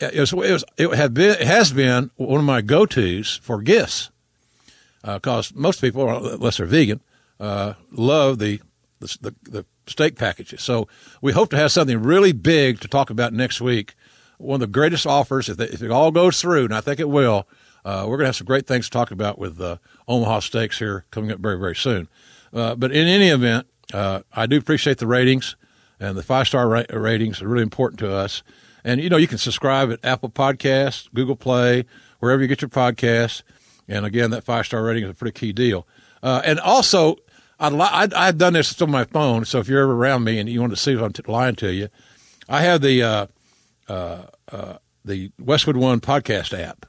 It was, it was, it had been, it has been one of my go-tos for gifts, because uh, most people, unless they're vegan, uh, love the, the the steak packages. So we hope to have something really big to talk about next week. One of the greatest offers, if, they, if it all goes through, and I think it will. Uh, we're going to have some great things to talk about with uh, Omaha Steaks here coming up very, very soon. Uh, but in any event, uh, I do appreciate the ratings, and the five-star ra- ratings are really important to us. And, you know, you can subscribe at Apple Podcasts, Google Play, wherever you get your podcasts. And, again, that five-star rating is a pretty key deal. Uh, and also, I'd li- I'd, I've done this on my phone, so if you're ever around me and you want to see if I'm t- lying to you, I have the uh, uh, uh, the Westwood One podcast app.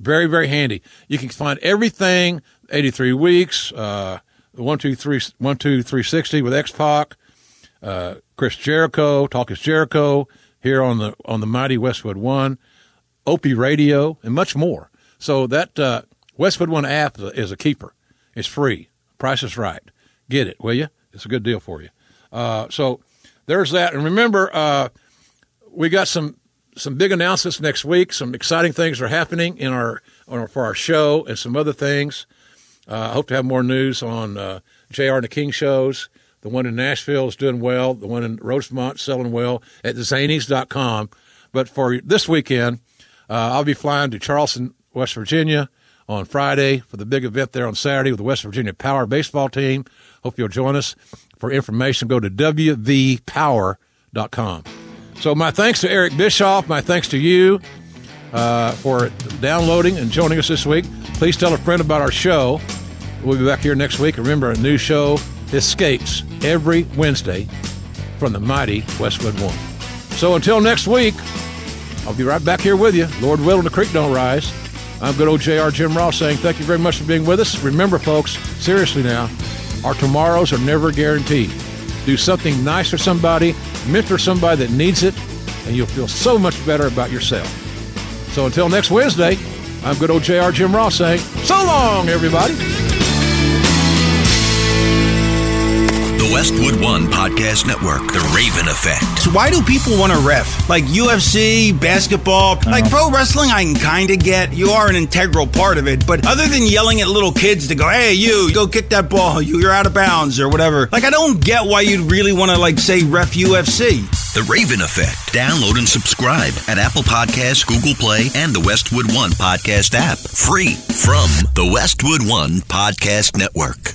Very, very handy. You can find everything, eighty-three weeks, uh, one two three sixty with X-Pac, uh, Chris Jericho, Talk is Jericho, here on the on the mighty Westwood One, Opie Radio, and much more. So that uh, Westwood One app is a, is a keeper. It's free. Price is right. Get it, will you? It's a good deal for you. Uh, so there's that. And remember, uh, we got some... some big announcements next week. Some exciting things are happening in our, on our for our show, and some other things. Uh, I hope to have more news on uh, J R and the King shows. The one in Nashville is doing well. The one in Rosemont selling well at the zanies dot com. But for this weekend, uh, I'll be flying to Charleston, West Virginia on Friday for the big event there on Saturday with the West Virginia Power baseball team. Hope you'll join us. For information, go to w v power dot com. So my thanks to Eric Bischoff. My thanks to you uh, for downloading and joining us this week. Please tell a friend about our show. We'll be back here next week. And remember, a new show escapes every Wednesday from the mighty Westwood One. So until next week, I'll be right back here with you. Lord willing, the creek don't rise. I'm good old J R Jim Ross saying thank you very much for being with us. Remember, folks, seriously now, our tomorrows are never guaranteed. Do something nice for somebody, mentor somebody that needs it, and you'll feel so much better about yourself. So until next Wednesday, I'm good old J R Jim Ross saying, so long, everybody. The Westwood One Podcast Network, The Raven Effect. So why do people want to ref? Like U F C, basketball, uh-huh. like pro wrestling I can kind of get. You are an integral part of it. But other than yelling at little kids to go, hey, you, go kick that ball, you're out of bounds or whatever. Like I don't get why you'd really want to like say ref U F C. The Raven Effect. Download and subscribe at Apple Podcasts, Google Play, and the Westwood One Podcast app. Free from the Westwood One Podcast Network.